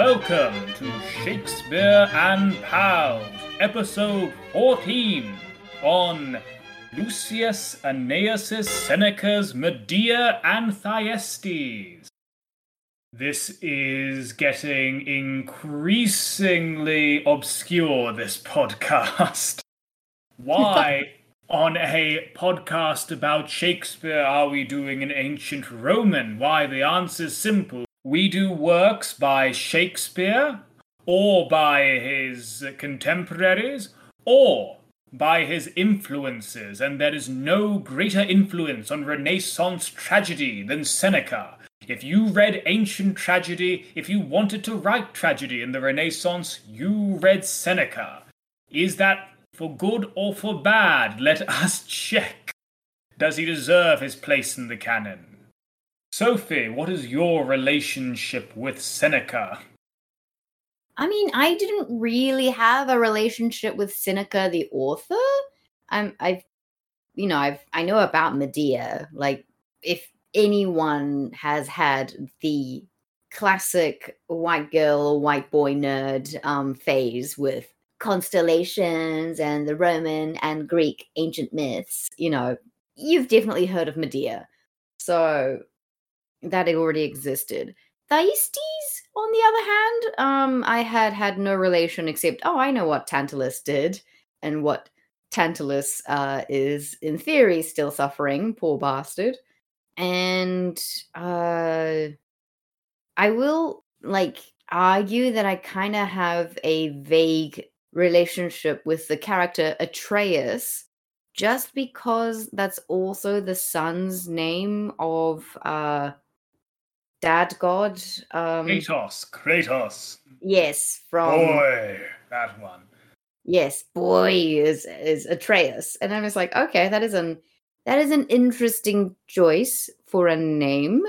Welcome to Shakespeare and Pals, episode 14, on Lucius Annaeus Seneca's Medea and Thyestes. This is getting increasingly obscure, this podcast. Why, on a podcast about Shakespeare, are we doing an ancient Roman? Why, the answer's simple. We do works by Shakespeare, or by his contemporaries, or by his influences, and there is no greater influence on Renaissance tragedy than Seneca. If you read ancient tragedy, if you wanted to write tragedy in the Renaissance, you read Seneca. Is that for good or for bad? Let us check. Does he deserve his place in the canon? Sophie, what is your relationship with Seneca? I mean, I didn't really have a relationship with Seneca, the author. I know about Medea. Like, if anyone has had the classic white girl or white boy nerd phase with constellations and the Roman and Greek ancient myths, you know, you've definitely heard of Medea. So that it already existed. Thyestes, on the other hand, I had no relation except, I know what Tantalus did and what Tantalus is, in theory, still suffering, poor bastard. And I will, argue that I kind of have a vague relationship with the character Atreus, just because that's also the son's name of Dad God. Kratos. Yes, from... Boy, that one. Yes, boy is Atreus. And I was like, okay, that is an interesting choice for a name,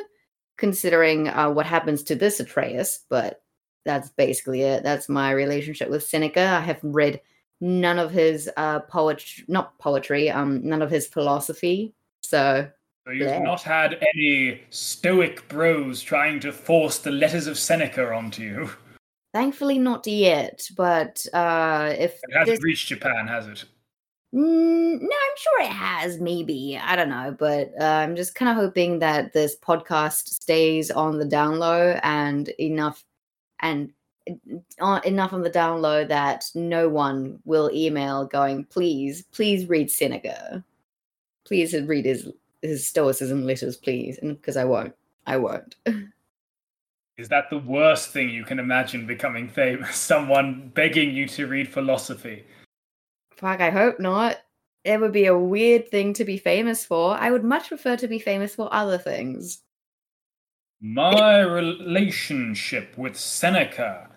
considering what happens to this Atreus, but that's basically it. That's my relationship with Seneca. I have read none of his none of his philosophy, so you've not had any stoic bros trying to force the letters of Seneca onto you? Thankfully not yet, but if... It hasn't reached Japan, has it? No, I'm sure it has, maybe. I don't know, but I'm just kind of hoping that this podcast stays on the down low and enough on the down low that no one will email going, please read Seneca. Please read his stoicism letters, please, because I won't. Is that the worst thing you can imagine, becoming famous? Someone begging you to read philosophy? Fuck, I hope not. It would be a weird thing to be famous for. I would much prefer to be famous for other things. My relationship with Seneca,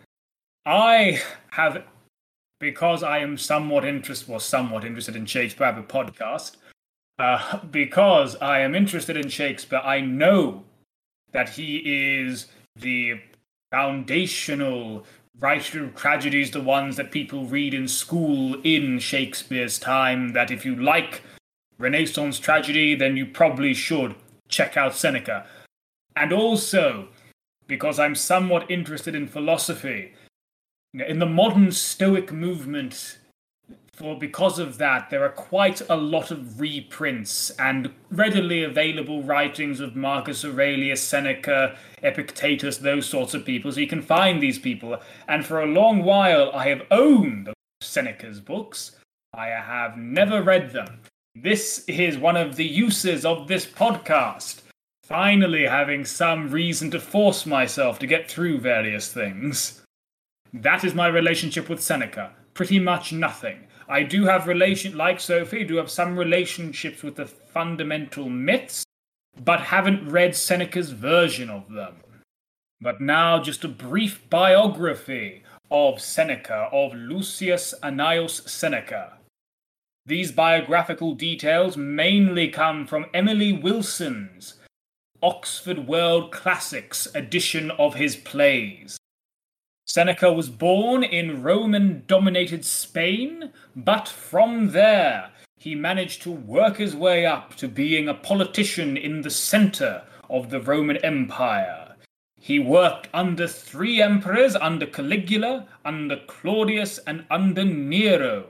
I have, because I am somewhat interested in Shakespeare, I have a podcast. Because I am interested in Shakespeare, I know that he is the foundational writer of tragedies, the ones that people read in school in Shakespeare's time, that if you like Renaissance tragedy, then you probably should check out Seneca. And also, because I'm somewhat interested in philosophy, in the modern Stoic movement, because of that, there are quite a lot of reprints and readily available writings of Marcus Aurelius, Seneca, Epictetus, those sorts of people, so you can find these people. And for a long while, I have owned Seneca's books. I have never read them. This is one of the uses of this podcast. Finally having some reason to force myself to get through various things. That is my relationship with Seneca. Pretty much nothing. I do have some relationships with the fundamental myths, but haven't read Seneca's version of them. But now just a brief biography of Seneca, of Lucius Annaeus Seneca. These biographical details mainly come from Emily Wilson's Oxford World Classics edition of his plays. Seneca was born in Roman-dominated Spain, but from there he managed to work his way up to being a politician in the centre of the Roman Empire. He worked under three emperors, under Caligula, under Claudius, and under Nero.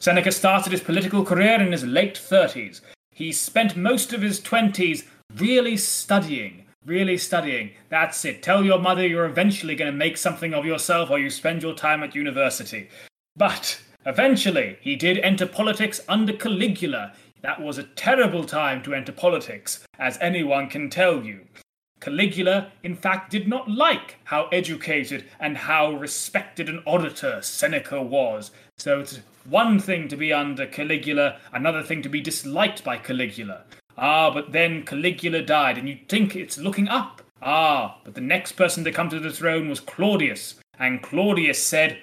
Seneca started his political career in his late 30s. He spent most of his 20s really studying, That's it. Tell your mother you're eventually going to make something of yourself or you spend your time at university. But eventually he did enter politics under Caligula. That was a terrible time to enter politics, as anyone can tell you. Caligula, in fact, did not like how educated and how respected an auditor Seneca was. So it's one thing to be under Caligula, another thing to be disliked by Caligula. Ah, but then Caligula died, and you'd think it's looking up. Ah, but the next person to come to the throne was Claudius. And Claudius said,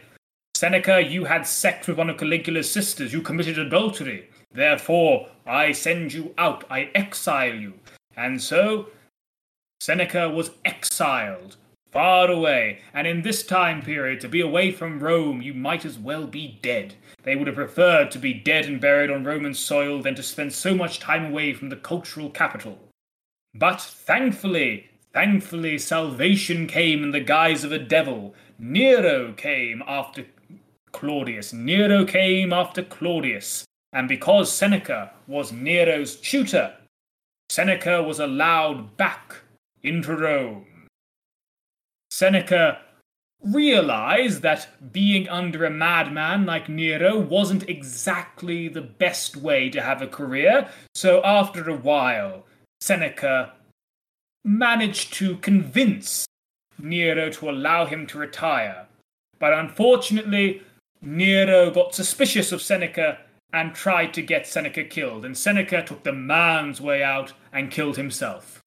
Seneca, you had sex with one of Caligula's sisters. You committed adultery. Therefore, I send you out. I exile you. And so Seneca was exiled, far away, and in this time period, to be away from Rome, you might as well be dead. They would have preferred to be dead and buried on Roman soil than to spend so much time away from the cultural capital. But thankfully, salvation came in the guise of a devil. Nero came after Claudius. And because Seneca was Nero's tutor, Seneca was allowed back into Rome. Seneca realized that being under a madman like Nero wasn't exactly the best way to have a career, so after a while, Seneca managed to convince Nero to allow him to retire. But unfortunately, Nero got suspicious of Seneca and tried to get Seneca killed, and Seneca took the man's way out and killed himself.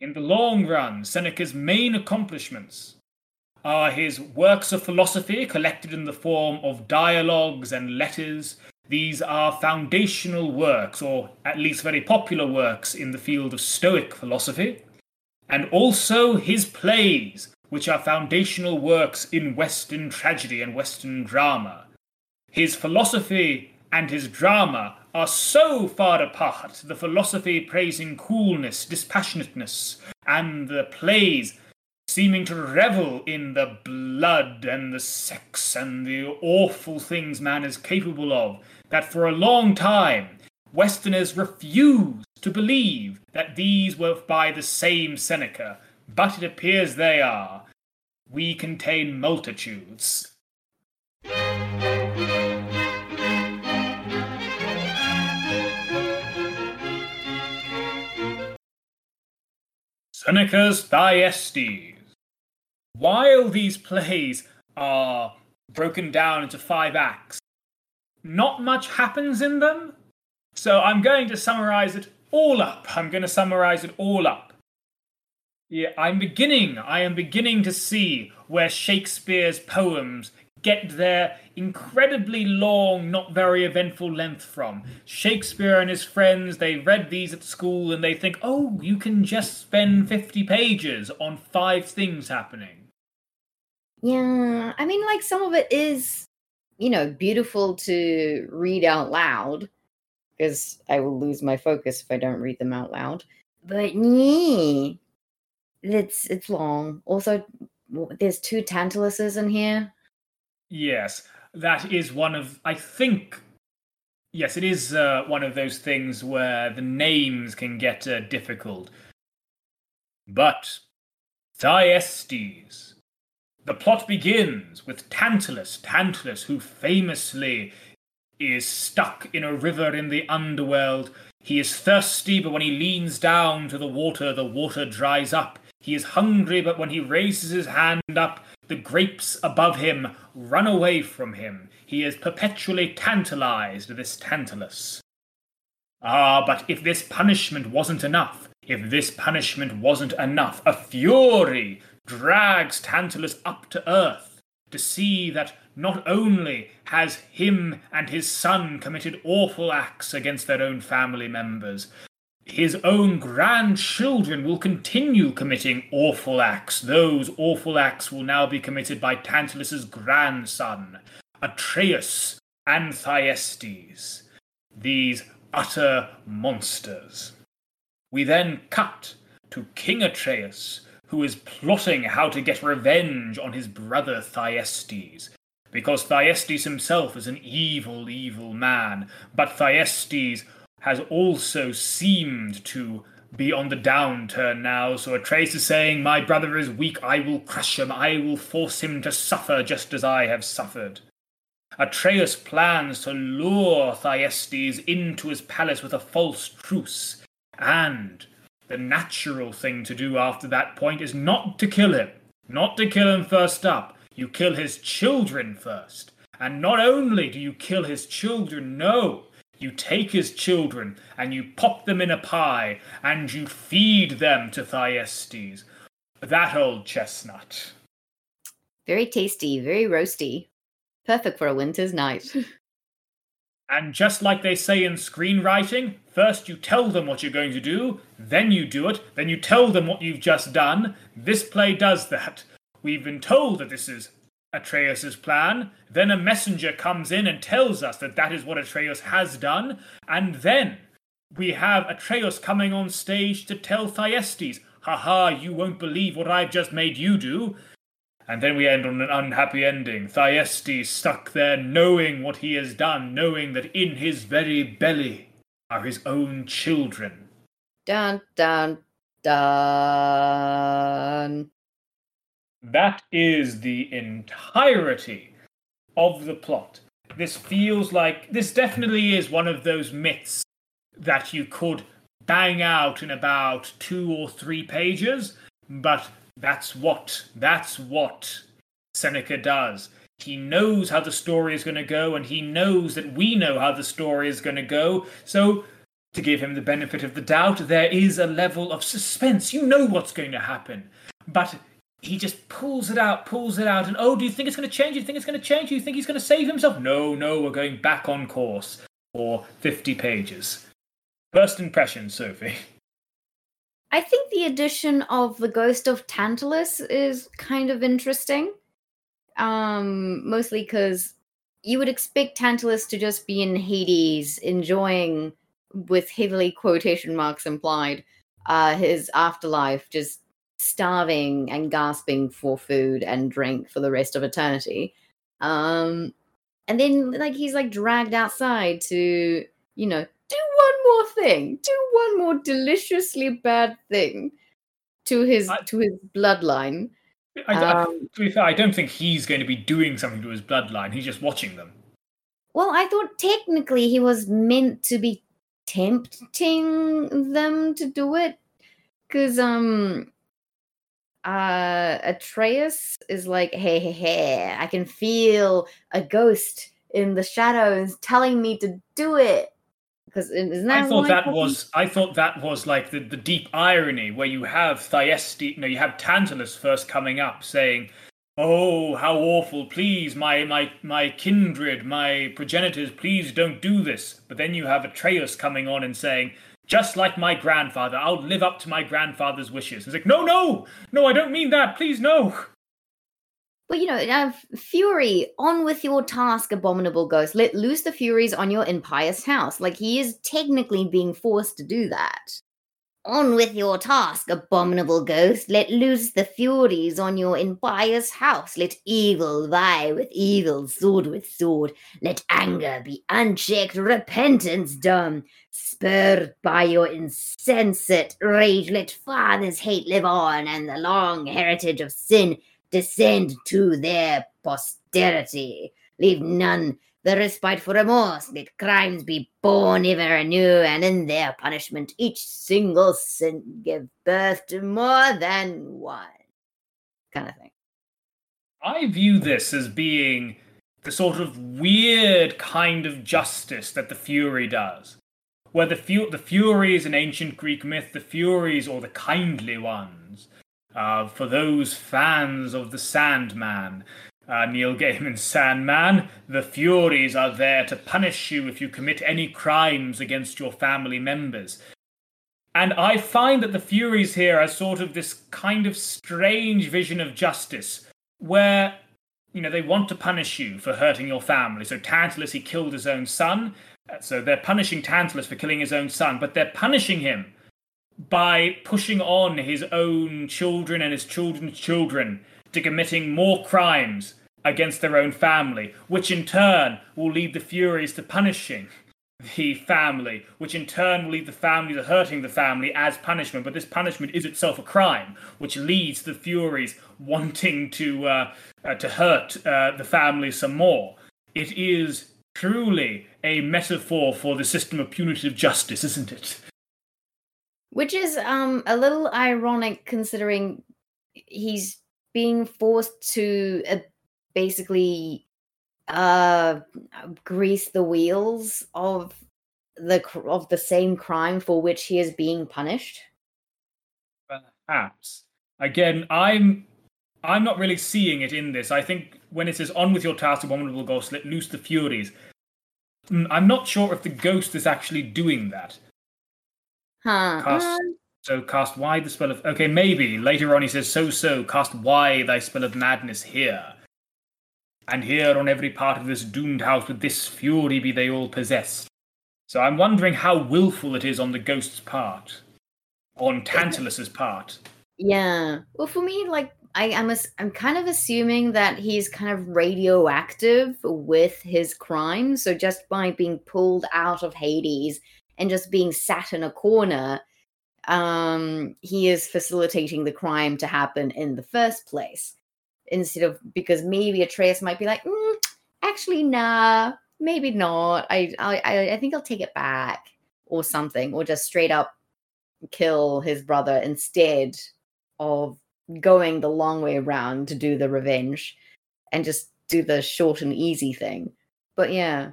In the long run, Seneca's main accomplishments are his works of philosophy collected in the form of dialogues and letters. These are foundational works, or at least very popular works, in the field of Stoic philosophy. And also his plays, which are foundational works in Western tragedy and Western drama. His philosophy and his drama are so far apart, the philosophy praising coolness, dispassionateness, and the plays seeming to revel in the blood and the sex and the awful things man is capable of, that for a long time Westerners refused to believe that these were by the same Seneca, but it appears they are. We contain multitudes. Seneca's Thyestes. While these plays are broken down into 5 acts, not much happens in them, so I'm going to summarize it all up. Yeah, I am beginning to see where Shakespeare's poems get their incredibly long, not very eventful length from. Shakespeare and his friends, they read these at school and they think, oh, you can just spend 50 pages on 5 things happening. Yeah, I mean, like, some of it is, you know, beautiful to read out loud, because I will lose my focus if I don't read them out loud. But yeah, it's long. Also, there's 2 Tantaluses in here. Yes, that is one of, I think, yes, it is one of those things where the names can get difficult. But Thyestes. The plot begins with Tantalus, who famously is stuck in a river in the underworld. He is thirsty, but when he leans down to the water dries up. He is hungry, but when he raises his hand up, the grapes above him run away from him. He is perpetually tantalized, this Tantalus. Ah, but if this punishment wasn't enough, a fury drags Tantalus up to earth to see that not only has him and his son committed awful acts against their own family members, his own grandchildren will continue committing awful acts. Those awful acts will now be committed by Tantalus's grandson, Atreus and Thyestes, these utter monsters. We then cut to King Atreus, who is plotting how to get revenge on his brother Thyestes, because Thyestes himself is an evil, evil man, but Thyestes has also seemed to be on the downturn now, so Atreus is saying, my brother is weak, I will crush him, I will force him to suffer just as I have suffered. Atreus plans to lure Thyestes into his palace with a false truce, and the natural thing to do after that point is not to kill him. Not to kill him first up. You kill his children first. And not only do you kill his children, no. You take his children and you pop them in a pie and you feed them to Thyestes. That old chestnut. Very tasty, very roasty. Perfect for a winter's night. And just like they say in screenwriting, first you tell them what you're going to do, then you do it, then you tell them what you've just done. This play does that. We've been told that this is Atreus's plan, then a messenger comes in and tells us that that is what Atreus has done, and then we have Atreus coming on stage to tell Thyestes, haha, you won't believe what I've just made you do. And then we end on an unhappy ending. Thyestes stuck there knowing what he has done, knowing that in his very belly are his own children. Dun, dun, dun. That is the entirety of the plot. This definitely is one of those myths that you could bang out in about 2 or 3 pages, but that's what Seneca does. He knows how the story is going to go, and he knows that we know how the story is going to go. So, to give him the benefit of the doubt, there is a level of suspense. You know what's going to happen. But he just pulls it out, and oh, do you think it's going to change? Do you think it's going to change? Do you think he's going to save himself? No, we're going back on course for 50 pages. First impression, Sophie. I think the addition of the ghost of Tantalus is kind of interesting. Mostly because you would expect Tantalus to just be in Hades, enjoying, with heavily quotation marks implied, his afterlife, just starving and gasping for food and drink for the rest of eternity. And then he's dragged outside to, do one more thing. Do one more deliciously bad thing to his bloodline. To be fair, I don't think he's going to be doing something to his bloodline. He's just watching them. Well, I thought technically he was meant to be tempting them to do it, because Atreus is like, hey, I can feel a ghost in the shadows telling me to do it. I thought that was like the deep irony where you have Tantalus first coming up saying, oh, how awful, please, my kindred, my progenitors, please don't do this. But then you have Atreus coming on and saying, just like my grandfather, I'll live up to my grandfather's wishes. It's like, no, I don't mean that, please, no. Well, Fury, on with your task, abominable ghost. Let loose the Furies on your impious house. He is technically being forced to do that. On with your task, abominable ghost. Let loose the Furies on your impious house. Let evil vie with evil, sword with sword. Let anger be unchecked, repentance dumb. Spurred by your insensate rage, let father's hate live on, and the long heritage of sin descend to their posterity. Leave none the respite for remorse. Let crimes be born ever anew, and in their punishment each single sin give birth to more than one. Kind of thing. I view this as being the sort of weird kind of justice that the Fury does. Where the Fury is an ancient Greek myth, the Furies, or the Kindly Ones, for those fans of the Sandman, Neil Gaiman's Sandman, the Furies are there to punish you if you commit any crimes against your family members. And I find that the Furies here are sort of this kind of strange vision of justice, where, they want to punish you for hurting your family. So Tantalus, he killed his own son, so they're punishing Tantalus for killing his own son, but they're punishing him by pushing on his own children and his children's children to committing more crimes against their own family, which in turn will lead the Furies to punishing the family, which in turn will lead the family to hurting the family as punishment. But this punishment is itself a crime, which leads the Furies wanting to hurt the family some more. It is truly a metaphor for the system of punitive justice, isn't it? Which is a little ironic, considering he's being forced to basically grease the wheels of the same crime for which he is being punished. Perhaps. Again, I'm not really seeing it in this. I think when it says, "On with your task, abominable ghost, let loose the Furies," I'm not sure if the ghost is actually doing that. Huh. Cast wide the spell of... Okay, maybe. Later on he says, so, cast wide thy spell of madness here. And here on every part of this doomed house with this fury be they all possessed. So I'm wondering how willful it is on the ghost's part. On Tantalus's part. Yeah. Well, for me, like, I'm kind of assuming that he's kind of radioactive with his crime. So just by being pulled out of Hades and just being sat in a corner, he is facilitating the crime to happen in the first place. Instead of, because maybe Atreus might be like, actually, nah, maybe not. I think I'll take it back or something, or just straight up kill his brother instead of going the long way around to do the revenge and just do the short and easy thing. But yeah,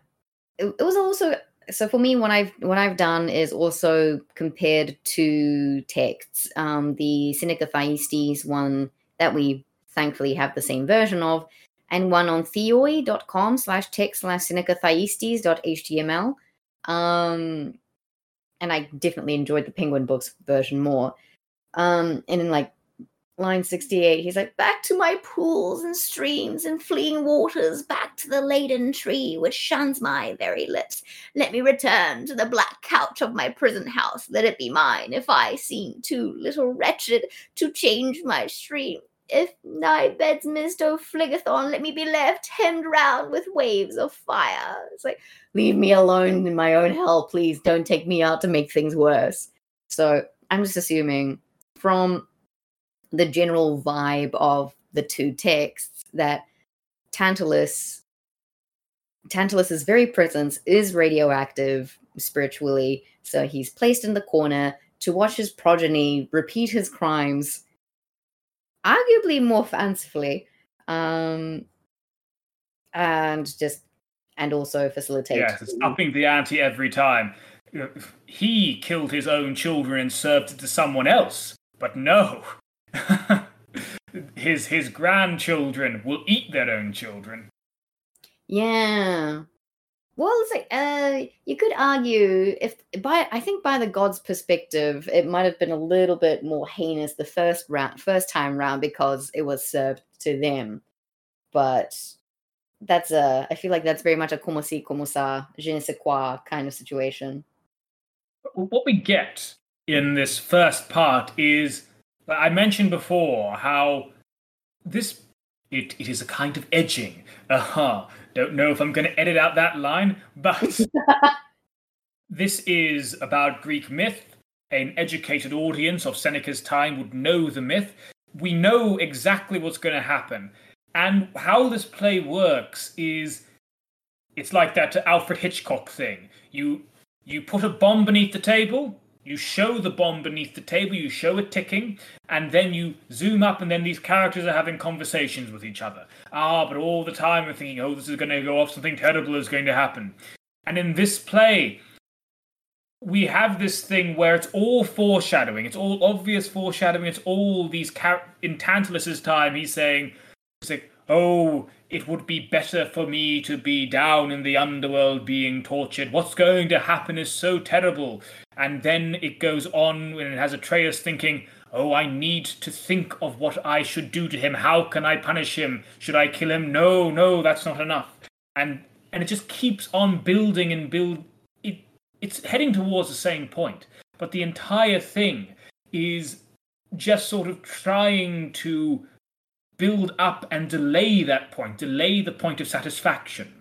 it was also... So for me, what I've done is also compared two texts, the Seneca Thyestes one that we thankfully have the same version of, and one on theoi.com/text/SenecaThyestes.html. And I definitely enjoyed the Penguin Books version more. And in like line 68, he's like, "Back to my pools and streams and fleeing waters, back to the laden tree which shuns my very lips. Let me return to the black couch of my prison house. Let it be mine if I seem too little wretched to change my stream. If thy bed's mist, O Phlegethon, let me be left hemmed round with waves of fire." It's like, leave me alone in my own hell, please. Don't take me out to make things worse. So I'm just assuming from the general vibe of the two texts that Tantalus's very presence is radioactive spiritually, so he's placed in the corner to watch his progeny repeat his crimes, arguably more fancifully, and also facilitate. Yes, it's upping the ante every time. He killed his own children and served it to someone else, but no. His grandchildren will eat their own children. Yeah. Well, it's like, you could argue I think by the gods' perspective, it might have been a little bit more heinous the first time round because it was served to them. But that's I feel like that's very much a como si, como sa, je ne sais quoi kind of situation. What we get in this first part is, I mentioned before how this, it is a kind of edging. Don't know if I'm going to edit out that line, but this is about Greek myth. An educated audience of Seneca's time would know the myth. We know exactly what's going to happen. And how this play works is, it's like that Alfred Hitchcock thing. You put a bomb beneath the table... You show the bomb beneath the table, you show it ticking, and then you zoom up, and then these characters are having conversations with each other. But all the time we're thinking, this is going to go off, something terrible is going to happen. And in this play, we have this thing where it's all foreshadowing, it's all obvious foreshadowing, it's all these characters. In Tantalus's time, he's saying, it would be better for me to be down in the underworld being tortured. What's going to happen is so terrible. And then it goes on and it has Atreus thinking, I need to think of what I should do to him. How can I punish him? Should I kill him? No, that's not enough. And it just keeps on building and build. It's heading towards the same point. But the entire thing is just sort of trying to build up and delay that point, delay the point of satisfaction.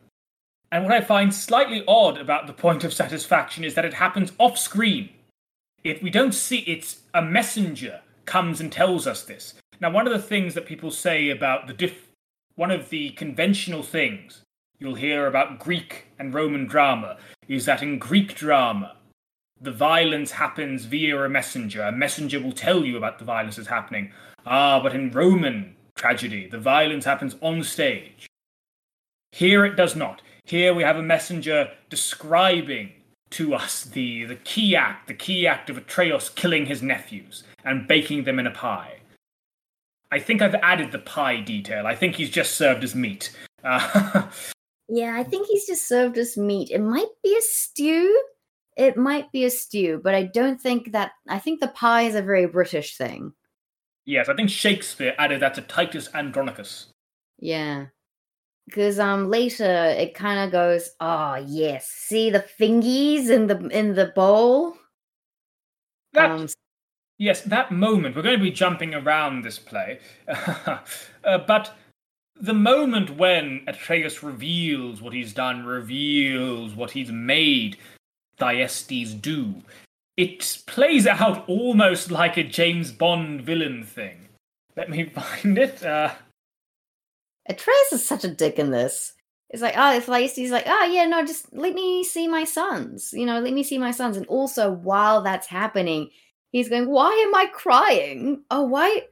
And what I find slightly odd about the point of satisfaction is that it happens off screen. We don't see it's a messenger comes and tells us this. Now, one of the things that people say about one of the conventional things you'll hear about Greek and Roman drama is that in Greek drama, the violence happens via a messenger. A messenger will tell you about the violence that's happening. But in Roman tragedy, the violence happens on stage. Here it does not. Here we have a messenger describing to us the key act of Atreus killing his nephews and baking them in a pie. I think I've added the pie detail. I think he's just served as meat. Yeah, I think he's just served as meat. It might be a stew. It might be a stew, but I don't think that... I think the pie is a very British thing. Yes, I think Shakespeare added that to Titus Andronicus. Yeah. Because later it kind of goes, oh, yes, see the fingies in the bowl? Yes, that moment. We're going to be jumping around this play. But the moment when Atreus reveals what he's done, reveals what he's made... Thyestes do. It plays out almost like a James Bond villain thing. Let me find it. Atreus is such a dick in this. It's like, oh, Thyestes is like, oh, yeah, no, just let me see my sons. You know, let me see my sons. And also, while that's happening, he's going, why am I crying? Oh, why?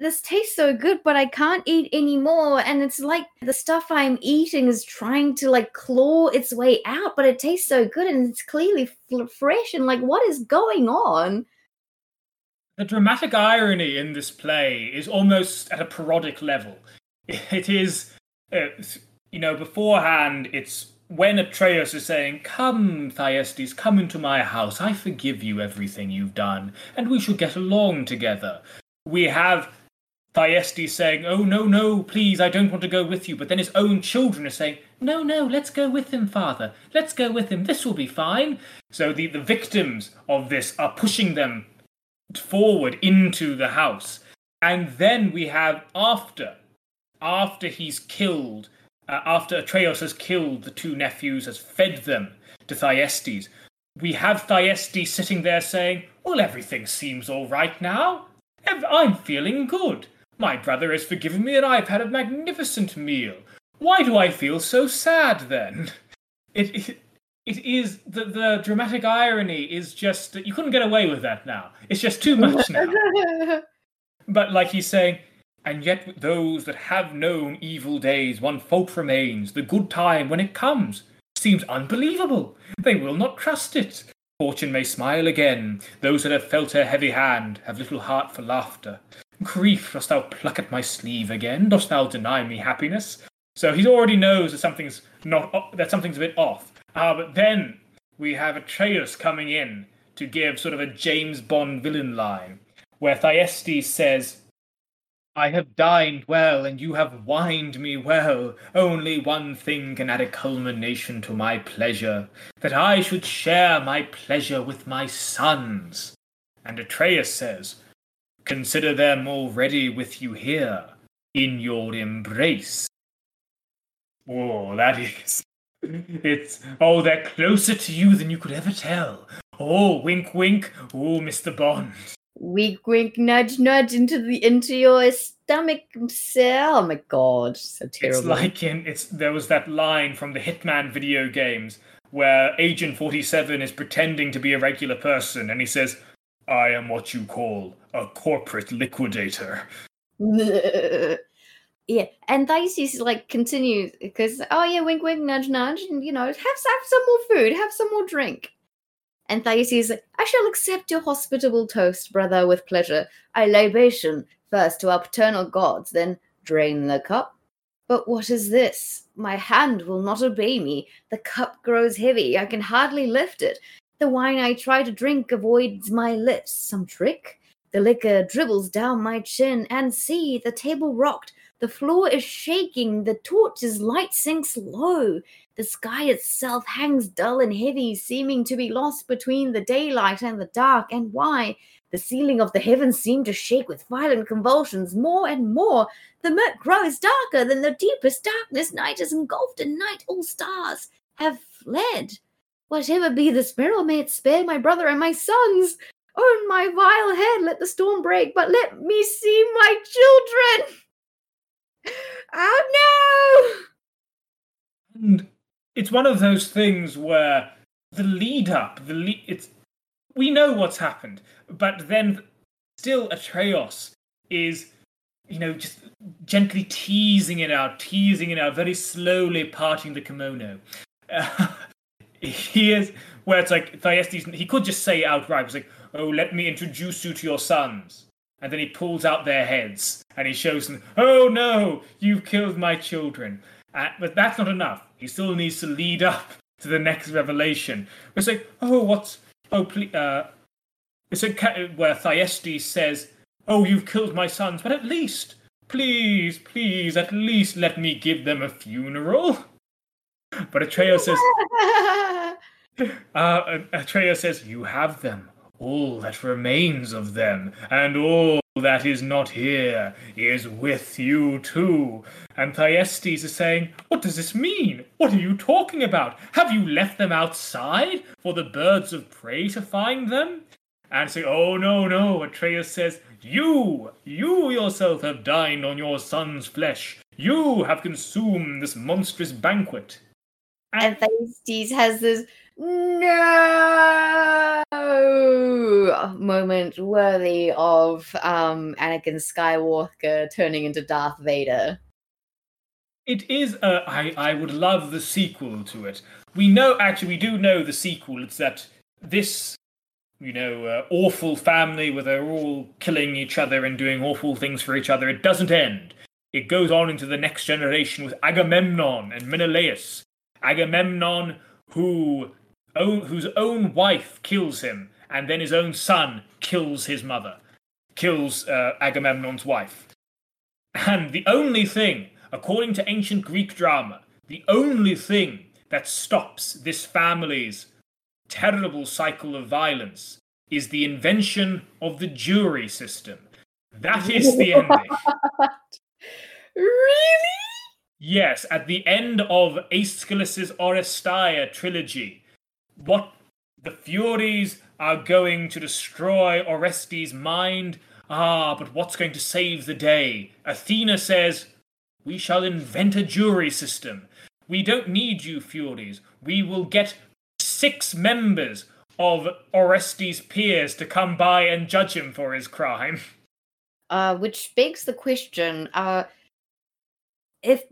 This tastes so good, but I can't eat anymore. And it's like the stuff I'm eating is trying to like claw its way out, but it tastes so good and it's clearly fresh. And like, what is going on? The dramatic irony in this play is almost at a parodic level. It is, beforehand, it's when Atreus is saying, come, Thyestes, come into my house. I forgive you everything you've done, and we shall get along together. We have Thyestes saying, oh, no, no, please, I don't want to go with you. But then his own children are saying, no, no, let's go with him, father. Let's go with him. This will be fine. So the victims of this are pushing them forward into the house. And then we have after Atreus has killed the two nephews, has fed them to Thyestes, we have Thyestes sitting there saying, well, everything seems all right now. I'm feeling good. My brother has forgiven me and I've had a magnificent meal. Why do I feel so sad then? It is... The dramatic irony is just... You couldn't get away with that now. It's just too much now. But like he's saying, and yet with those that have known evil days, one fault remains. The good time, when it comes, seems unbelievable. They will not trust it. Fortune may smile again. Those that have felt her heavy hand have little heart for laughter. Grief, dost thou pluck at my sleeve again? Dost thou deny me happiness? So he already knows that something's a bit off. But then we have Atreus coming in to give sort of a James Bond villain line, where Thyestes says, I have dined well, and you have wined me well. Only one thing can add a culmination to my pleasure, that I should share my pleasure with my sons. And Atreus says, consider them already with you here, in your embrace. Oh, that is... they're closer to you than you could ever tell. Oh, wink, wink. Oh, Mr. Bond. Wink, wink, nudge, nudge into your stomach. Oh my god, so terrible! It's like there was that line from the Hitman video games where Agent 47 is pretending to be a regular person, and he says, "I am what you call a corporate liquidator." Yeah, and Thyestes like continues because, oh yeah, wink, wink, nudge, nudge, and you know, have some more food, have some more drink. And Thyestes, I shall accept your hospitable toast, brother, with pleasure. I libation first to our paternal gods, then drain the cup. But what is this? My hand will not obey me. The cup grows heavy. I can hardly lift it. The wine I try to drink avoids my lips. Some trick? The liquor dribbles down my chin. And see, the table rocked. The floor is shaking. The torch's light sinks low. The sky itself hangs dull and heavy, seeming to be lost between the daylight and the dark. And why? The ceiling of the heavens seemed to shake with violent convulsions. More and more, the murk grows darker than the deepest darkness. Night is engulfed in night. All stars have fled. Whatever be this peril, may it spare my brother and my sons. Oh, my vile head, let the storm break, but let me see my children. Oh, no! And it's one of those things where the lead-up, we know what's happened, but then still Atreus is, just gently teasing it out, very slowly parting the kimono. He is, where it's like, Thyestes, he could just say it outright, it's like, oh, let me introduce you to your sons. And then he pulls out their heads, and he shows them, oh no, you've killed my children. But that's not enough. He still needs to lead up to the next revelation. It's like, it's like where Thyestes says, oh, you've killed my sons, but at least, please, at least let me give them a funeral. But Atreus says, you have them, all that remains of them, and all that is not here is with you too. And Thyestes is saying, what does this mean? What are you talking about? Have you left them outside for the birds of prey to find them? And say, oh no, Atreus says, you yourself have dined on your son's flesh. You have consumed this monstrous banquet. And Thyestes has this no moment worthy of Anakin Skywalker turning into Darth Vader. It is, I would love the sequel to it. We do know the sequel. It's that this, awful family where they're all killing each other and doing awful things for each other, it doesn't end. It goes on into the next generation with Agamemnon and Menelaus. Agamemnon, whose own wife kills him, and then his own son kills his mother, kills Agamemnon's wife. And the only thing, according to ancient Greek drama, the only thing that stops this family's terrible cycle of violence is the invention of the jury system. That is the ending. Really? Yes, at the end of Aeschylus's Oresteia trilogy, the Furies are going to destroy Orestes' mind. Ah, but what's going to save the day? Athena says, we shall invent a jury system. We don't need you, Furies. We will get 6 members of Orestes' peers to come by and judge him for his crime. Which begs the question, If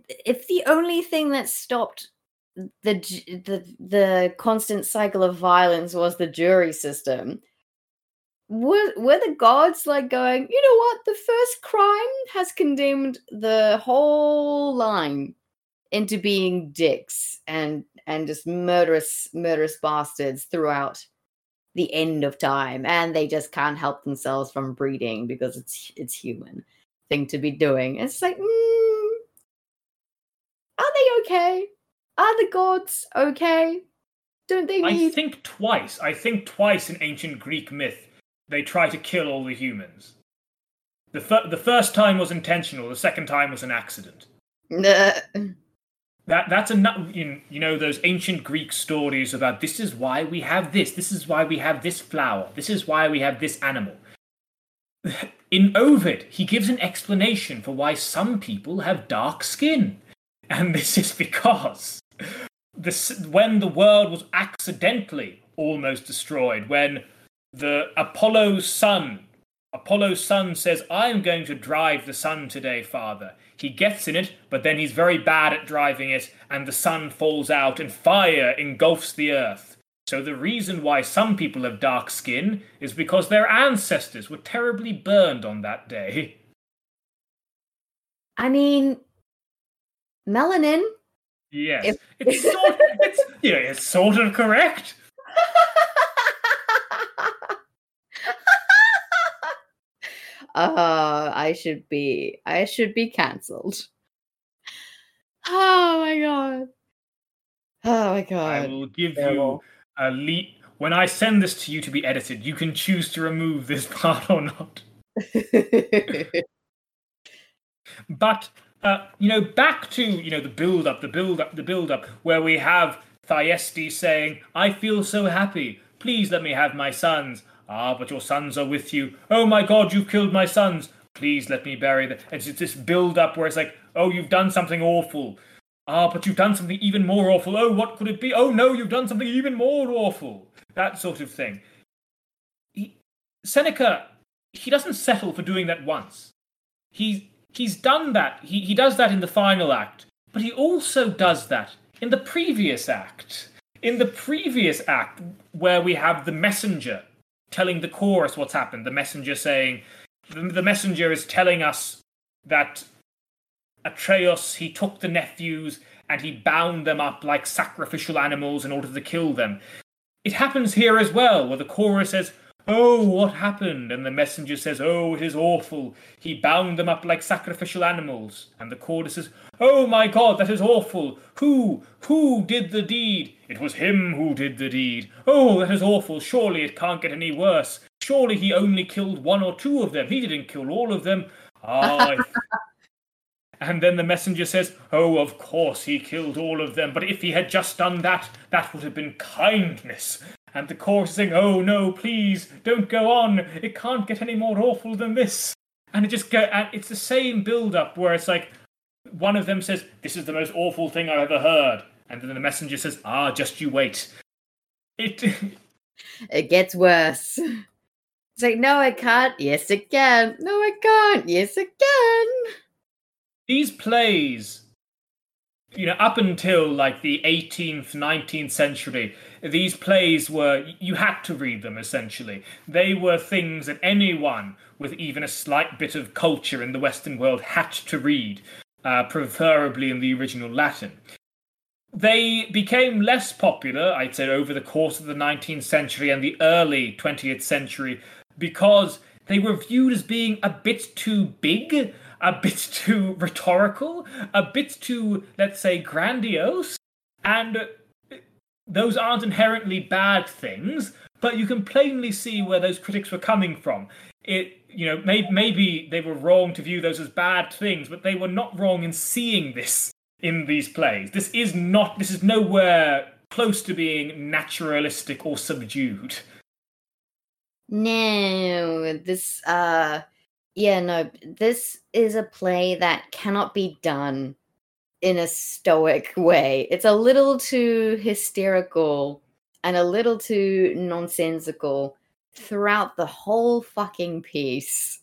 the only thing that stopped the constant cycle of violence was the jury system, were the gods like going, the first crime has condemned the whole line into being dicks and just murderous bastards throughout the end of time, and they just can't help themselves from breeding because it's human thing to be doing. It's like. Are they okay? Are the gods okay? Don't they need... I think twice in ancient Greek myth, they try to kill all the humans. The first time was intentional, the second time was an accident. That's enough. Those ancient Greek stories about this is why we have this, is why we have this flower, this is why we have this animal. In Ovid, he gives an explanation for why some people have dark skin. And this is because when the world was accidentally almost destroyed, when the Apollo's son says, I'm going to drive the sun today, Father. He gets in it, but then he's very bad at driving it, and the sun falls out and fire engulfs the earth. So the reason why some people have dark skin is because their ancestors were terribly burned on that day. Melanin? Yes. It's sort of correct. I should be cancelled. Oh my god. I will give you a leap. when I send this to you to be edited, you can choose to remove this part or not. But, back to, the build-up, where we have Thyestes saying, I feel so happy. Please let me have my sons. Ah, but your sons are with you. Oh my God, you've killed my sons. Please let me bury them. It's this build-up where it's like, oh, you've done something awful. Ah, but you've done something even more awful. Oh, what could it be? Oh, no, you've done something even more awful. That sort of thing. Seneca doesn't settle for doing that once. He's done that. He does that in the final act. But he also does that in the previous act. In the previous act, where we have the messenger telling the chorus what's happened. The messenger saying... The messenger is telling us that... Atreus, he took the nephews and he bound them up like sacrificial animals in order to kill them. It happens here as well, where the chorus says, oh, what happened? And the messenger says, oh, it is awful. He bound them up like sacrificial animals. And the chorus says, oh my God, that is awful. Who did the deed? It was him who did the deed. Oh, that is awful. Surely it can't get any worse. Surely he only killed one or two of them. He didn't kill all of them. And then the messenger says, oh, of course he killed all of them, but if he had just done that, that would have been kindness. And the chorus is saying, oh, no, please, don't go on. It can't get any more awful than this. And it's the same build-up where it's like, one of them says, this is the most awful thing I've ever heard. And then the messenger says, ah, just you wait. It gets worse. It's like, no, I can't. Yes, it can. No, I can't. Yes, it can. These plays, up until like the 18th, 19th century, these plays you had to read them essentially. They were things that anyone with even a slight bit of culture in the Western world had to read, preferably in the original Latin. They became less popular, I'd say, over the course of the 19th century and the early 20th century because they were viewed as being a bit too big, a bit too rhetorical, a bit too, let's say, grandiose. And those aren't inherently bad things, but you can plainly see where those critics were coming from. Maybe they were wrong to view those as bad things, but they were not wrong in seeing this in these plays. This is nowhere close to being naturalistic or subdued. No, this is a play that cannot be done in a stoic way. It's a little too hysterical and a little too nonsensical throughout the whole fucking piece.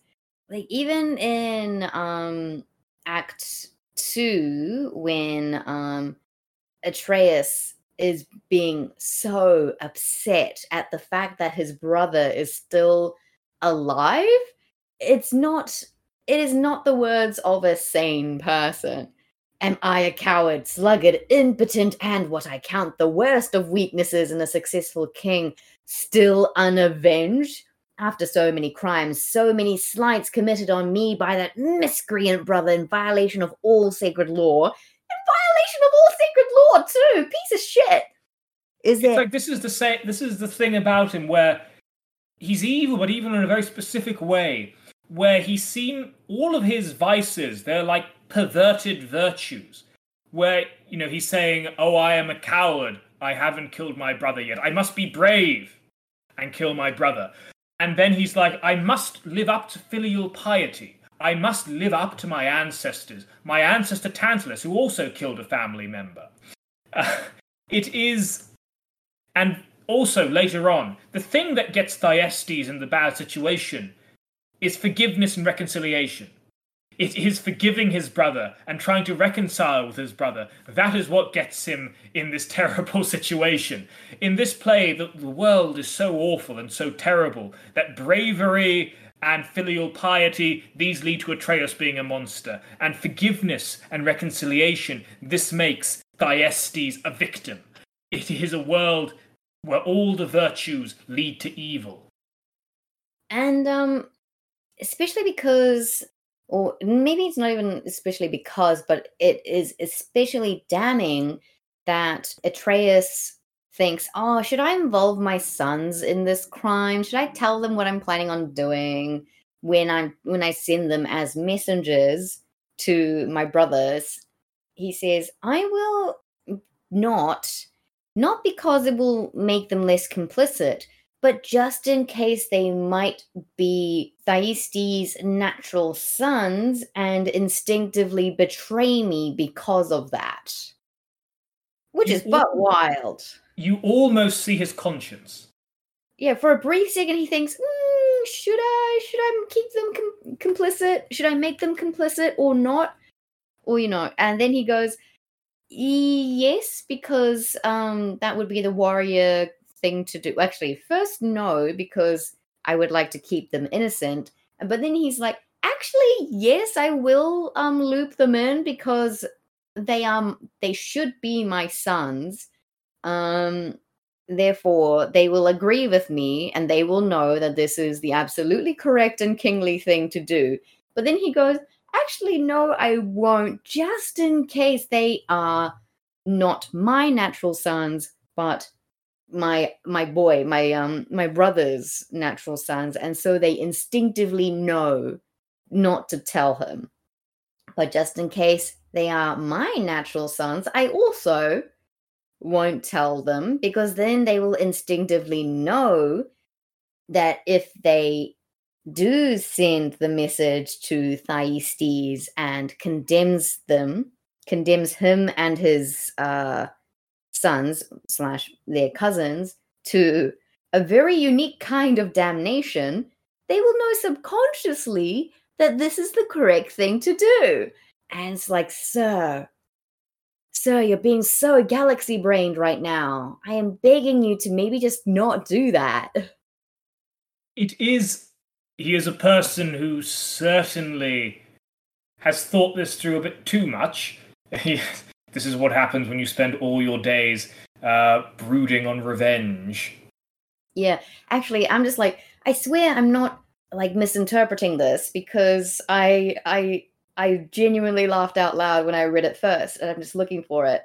Like, even in Act 2, when Atreus is being so upset at the fact that his brother is still alive, it is not the words of a sane person. Am I a coward, sluggard, impotent, and what I count the worst of weaknesses in a successful king, still unavenged? After so many crimes, so many slights committed on me by that miscreant brother in violation of all sacred law. In violation of all sacred law, too! Piece of shit! This is the thing about him where he's evil, but even in a very specific way, where he's seen all of his vices, they're like perverted virtues, where, he's saying, oh, I am a coward, I haven't killed my brother yet, I must be brave and kill my brother. And then he's like, I must live up to filial piety, I must live up to my ancestors, my ancestor Tantalus, who also killed a family member. Also, later on, the thing that gets Thyestes in the bad situation is forgiveness and reconciliation. It is forgiving his brother and trying to reconcile with his brother. That is what gets him in this terrible situation. In this play, the world is so awful and so terrible that bravery and filial piety, these lead to Atreus being a monster. And forgiveness and reconciliation, this makes Thyestes a victim. It is a world where all the virtues lead to evil. And especially because, or maybe it's not even especially because, but it is especially damning that Atreus thinks, oh, should I involve my sons in this crime? Should I tell them what I'm planning on doing when I send them as messengers to my brothers? He says, I will not because it will make them less complicit, but just in case they might be Thyestes' natural sons and instinctively betray me because of that. Which is but wild. You almost see his conscience. Yeah, for a brief second he thinks, should I keep them complicit? Should I make them complicit or not? Or, you know, and then he goes, yes, because that would be the warrior thing to do. Actually, first no, because I would like to keep them innocent. But then he's like, actually, yes, I will loop them in because they should be my sons. Therefore, they will agree with me and they will know that this is the absolutely correct and kingly thing to do. But then he goes, actually, no, I won't, just in case they are not my natural sons, but my brother's natural sons, and so they instinctively know not to tell him. But just in case they are my natural sons, I also won't tell them, because then they will instinctively know that if they do send the message to Thyestes and condemns him and his sons / their cousins to a very unique kind of damnation, they will know subconsciously that this is the correct thing to do. And it's like, sir, you're being so galaxy-brained right now. I am begging you to maybe just not do that. He is a person who certainly has thought this through a bit too much. This is what happens when you spend all your days brooding on revenge. Yeah, actually, I'm just like, I swear I'm not like misinterpreting this, because I genuinely laughed out loud when I read it first, and I'm just looking for it.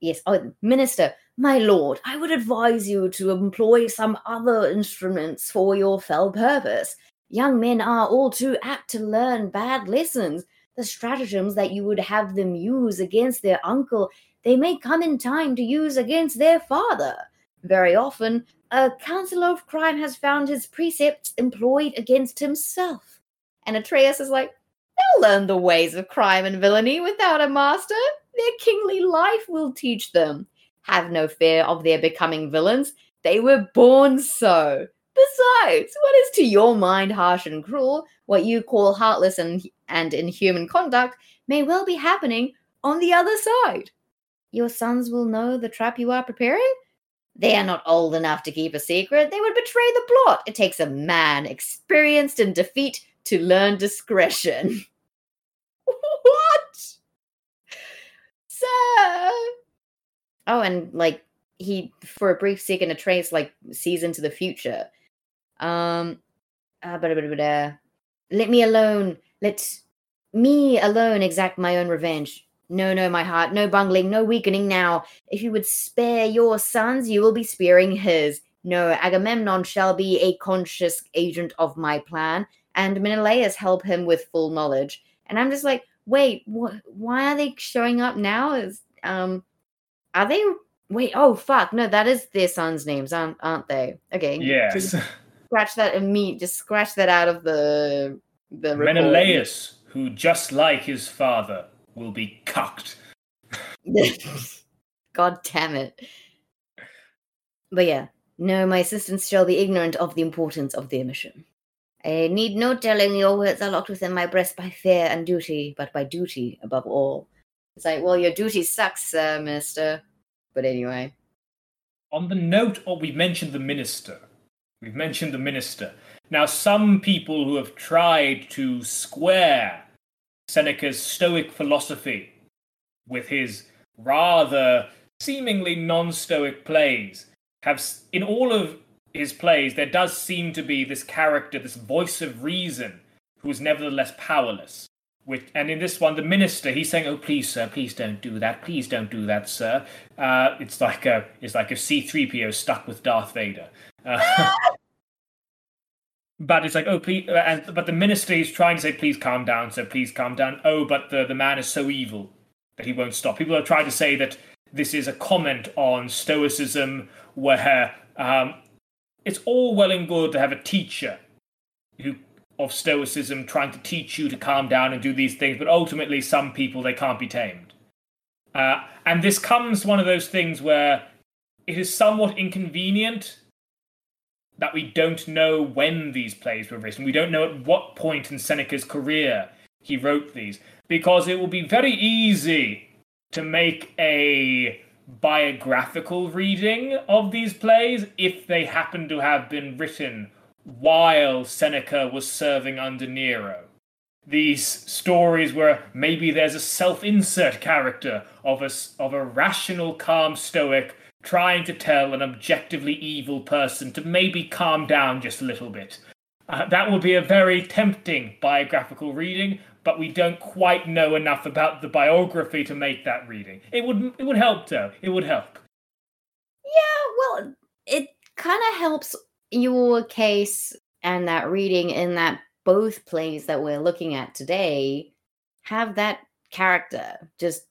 Yes, oh, Minister, my lord, I would advise you to employ some other instruments for your fell purpose. Young men are all too apt to learn bad lessons. The stratagems that you would have them use against their uncle, they may come in time to use against their father. Very often, a counselor of crime has found his precepts employed against himself. And Atreus is like, they'll learn the ways of crime and villainy without a master. Their kingly life will teach them. Have no fear of their becoming villains. They were born so. Besides, what is to your mind harsh and cruel, what you call heartless and inhuman conduct, may well be happening on the other side. Your sons will know the trap you are preparing? They are not old enough to keep a secret. They would betray the plot. It takes a man experienced in defeat to learn discretion. What? Sir! Oh, and, like, he, for a brief second, Atreus, like, sees into the future. Let me alone exact my own revenge. No, my heart, no bungling, no weakening now. If you would spare your sons, you will be sparing his. No, Agamemnon shall be a conscious agent of my plan, and Menelaus help him with full knowledge. And I'm just like, wait, why are they showing up now? That is their sons' names, aren't they? Okay. Yes. Scratch that out of the Menelaus, who just like his father, will be cucked. God damn it. But yeah, no, my assistants shall be ignorant of the importance of their mission. I need no telling your words are locked within my breast by fear and duty, but by duty above all. It's like, well, your duty sucks, sir, Minister. But anyway. On the note, we've mentioned the Minister. Now, some people who have tried to square Seneca's Stoic philosophy with his rather seemingly non-Stoic plays have, in all of his plays, there does seem to be this character, this voice of reason, who is nevertheless powerless. And in this one, the minister, he's saying, "Oh, please, sir, please don't do that. Please don't do that, sir." It's like if C-3PO stuck with Darth Vader. But it's like, "Oh, please," but the minister is trying to say, "Please calm down, sir, please calm down." Oh, but the man is so evil that he won't stop. People are trying to say that this is a comment on Stoicism, where it's all well and good to have a teacher of Stoicism trying to teach you to calm down and do these things, but ultimately some people, they can't be tamed. And this comes one of those things where it is somewhat inconvenient that we don't know when these plays were written. We don't know at what point in Seneca's career he wrote these, because it will be very easy to make a biographical reading of these plays if they happen to have been written while Seneca was serving under Nero. These stories where maybe there's a self-insert character of a rational, calm Stoic trying to tell an objectively evil person to maybe calm down just a little bit. That would be a very tempting biographical reading, but we don't quite know enough about the biography to make that reading. It would help, though. It would help. Yeah, well, it kind of helps your case and that reading in that both plays that we're looking at today have that character, just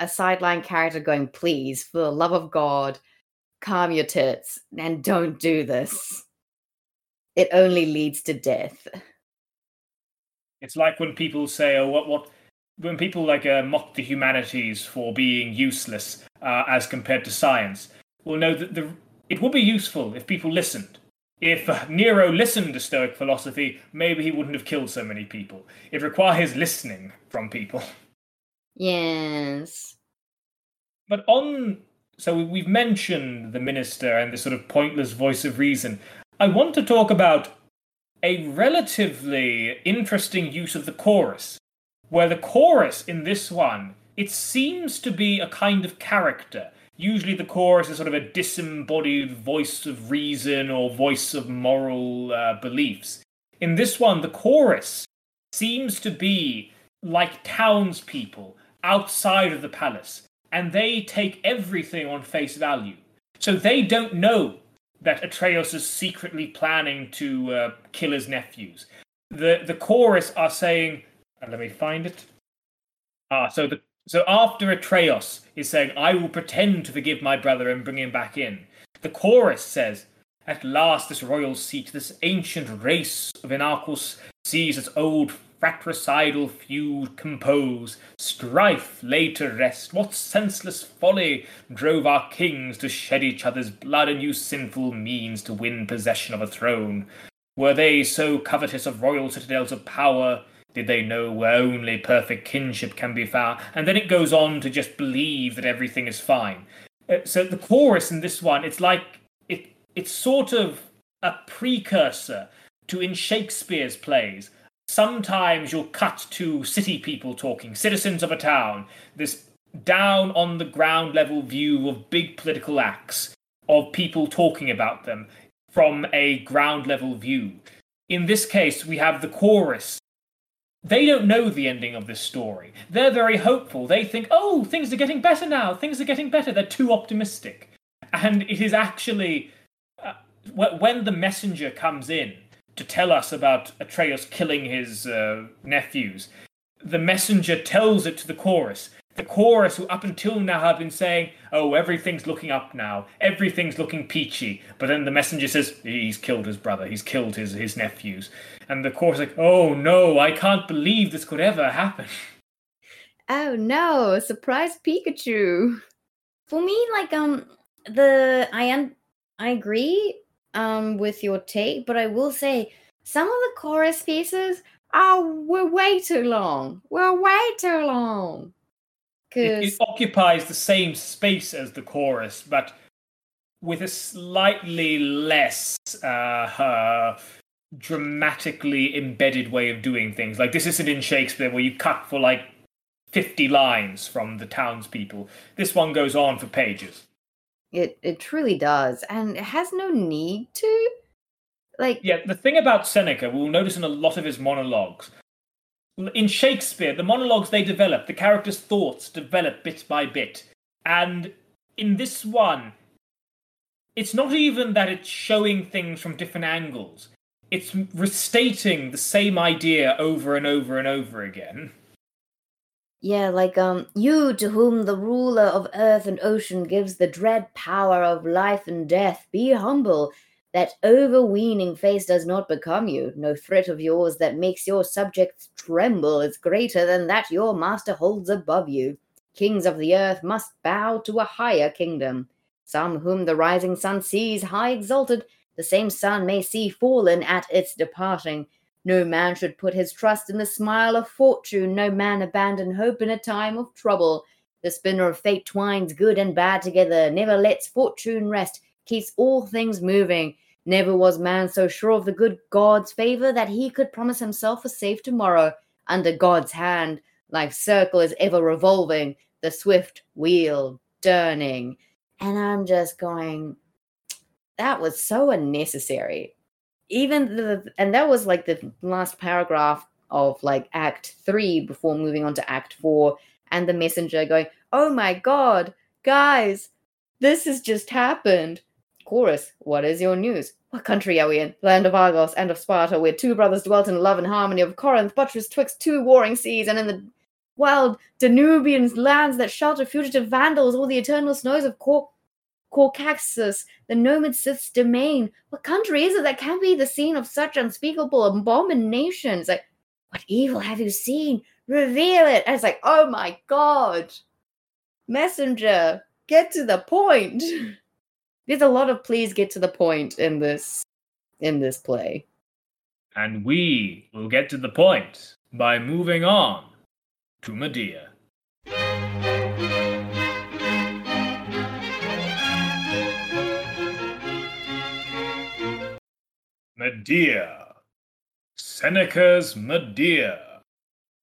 a sideline character going, "Please, for the love of God, calm your tits and don't do this. It only leads to death." It's like when people say, "Oh, what?" When people mock the humanities for being useless as compared to science. Well, no, it would be useful if people listened. If Nero listened to Stoic philosophy, maybe he wouldn't have killed so many people. It requires listening from people. Yes. But so we've mentioned the minister and the sort of pointless voice of reason. I want to talk about a relatively interesting use of the chorus, where the chorus in this one, it seems to be a kind of character. Usually the chorus is sort of a disembodied voice of reason or voice of moral beliefs. In this one, the chorus seems to be like townspeople outside of the palace, and they take everything on face value. So they don't know that Atreus is secretly planning to kill his nephews. The chorus are saying, let me find it. So after Atreus is saying, "I will pretend to forgive my brother and bring him back in," the chorus says, "At last this royal seat, this ancient race of Inachus, sees its old fratricidal feud compose. Strife lay to rest. What senseless folly drove our kings to shed each other's blood and use sinful means to win possession of a throne? Were they so covetous of royal citadels of power? Did they know where only perfect kinship can be found?" And then it goes on to just believe that everything is fine. So the chorus in this one, it's like, it's sort of a precursor to in Shakespeare's plays. Sometimes you'll cut to city people talking, citizens of a town, this down on the ground level view of big political acts, of people talking about them from a ground level view. In this case, we have the chorus. They don't know the ending of this story. They're very hopeful. They think, "Oh, things are getting better now. Things are getting better." They're too optimistic. And it is actually when the messenger comes in to tell us about Atreus killing his nephews, the messenger tells it to the chorus. The chorus, who up until now have been saying, "Oh, everything's looking up now. Everything's looking peachy." But then the messenger says, "He's killed his brother. He's killed his nephews." And the chorus is like, "Oh no, I can't believe this could ever happen." Oh no, surprise Pikachu. For me, I agree with your take, but I will say some of the chorus pieces were way too long. It occupies the same space as the chorus, but with a slightly less dramatically embedded way of doing things. Like, this isn't in Shakespeare where you cut for 50 lines from the townspeople. This one goes on for pages. It truly does, and it has no need to. The thing about Seneca, we'll notice in a lot of his monologues, in Shakespeare, the monologues they develop, the characters' thoughts develop bit by bit. And in this one, it's not even that it's showing things from different angles. It's restating the same idea over and over and over again. Yeah, like, you to whom the ruler of earth and ocean gives the dread power of life and death, be humble. That overweening face does not become you. No threat of yours that makes your subjects tremble is greater than that your master holds above you. Kings of the earth must bow to a higher kingdom. Some whom the rising sun sees high exalted, the same sun may see fallen at its departing. No man should put his trust in the smile of fortune. No man abandon hope in a time of trouble. The spinner of fate twines good and bad together. Never lets fortune rest. Keeps all things moving. Never was man so sure of the good God's favor that he could promise himself a safe tomorrow. Under God's hand, life's circle is ever revolving. The swift wheel turning. And I'm just going, that was so unnecessary. And that was like the last paragraph of like Act 3 before moving on to Act 4, and the messenger going, oh my God, guys, this has just happened. Chorus, what is your news? What country are we in? Land of Argos and of Sparta, where two brothers dwelt in love and harmony of Corinth, buttressed twixt two warring seas, and in the wild Danubian lands that shelter fugitive Vandals, all the eternal snows of Caucasus, the nomad Sith's domain. What country is it that can be the scene of such unspeakable abominations? Like, what evil have you seen? Reveal it. And it's like, oh my God. Messenger, get to the point. There's a lot of please get to the point in this play. And we will get to the point by moving on to Medea. Medea, Seneca's Medea,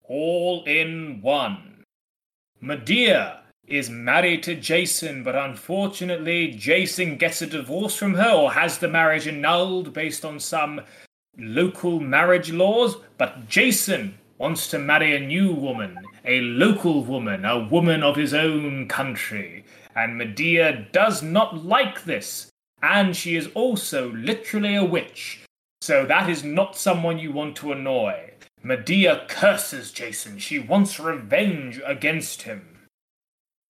all in one. Medea is married to Jason, but unfortunately Jason gets a divorce from her or has the marriage annulled based on some local marriage laws. But Jason wants to marry a new woman, a local woman, a woman of his own country. And Medea does not like this. And she is also literally a witch. So that is not someone you want to annoy. Medea curses Jason. She wants revenge against him.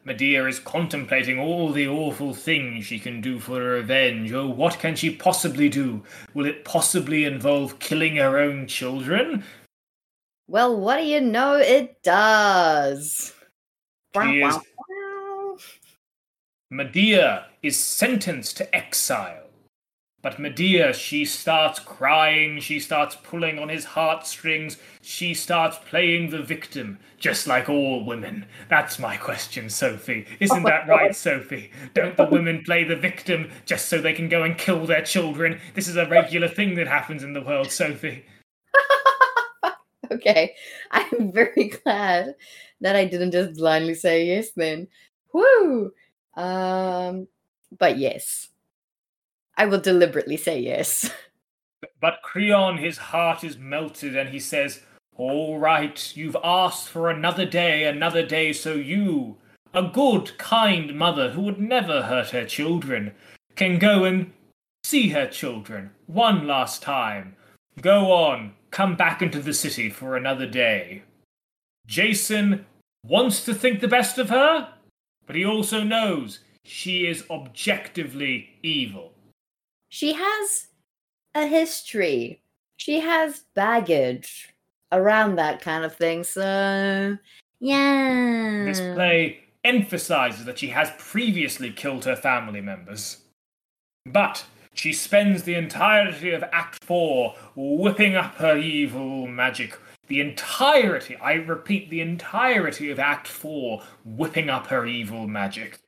Medea is contemplating all the awful things she can do for revenge. Oh, what can she possibly do? Will it possibly involve killing her own children? Well, what do you know? It does. Medea is sentenced to exile. But Medea, she starts crying, she starts pulling on his heartstrings, she starts playing the victim, just like all women. That's my question, Sophie. Isn't that right, Sophie? Don't the women play the victim just so they can go and kill their children? This is a regular thing that happens in the world, Sophie. Okay, I'm very glad that I didn't just blindly say yes then. Woo! But yes, I will deliberately say yes. But Creon, his heart is melted, and he says, all right, you've asked for another day, so you, a good, kind mother who would never hurt her children, can go and see her children one last time. Go on, come back into the city for another day. Jason wants to think the best of her, but he also knows she is objectively evil. She has a history. She has baggage around that kind of thing, so yeah. This play emphasizes that she has previously killed her family members. But she spends the entirety of Act 4 whipping up her evil magic. The entirety, I repeat, the entirety of Act 4, whipping up her evil magic.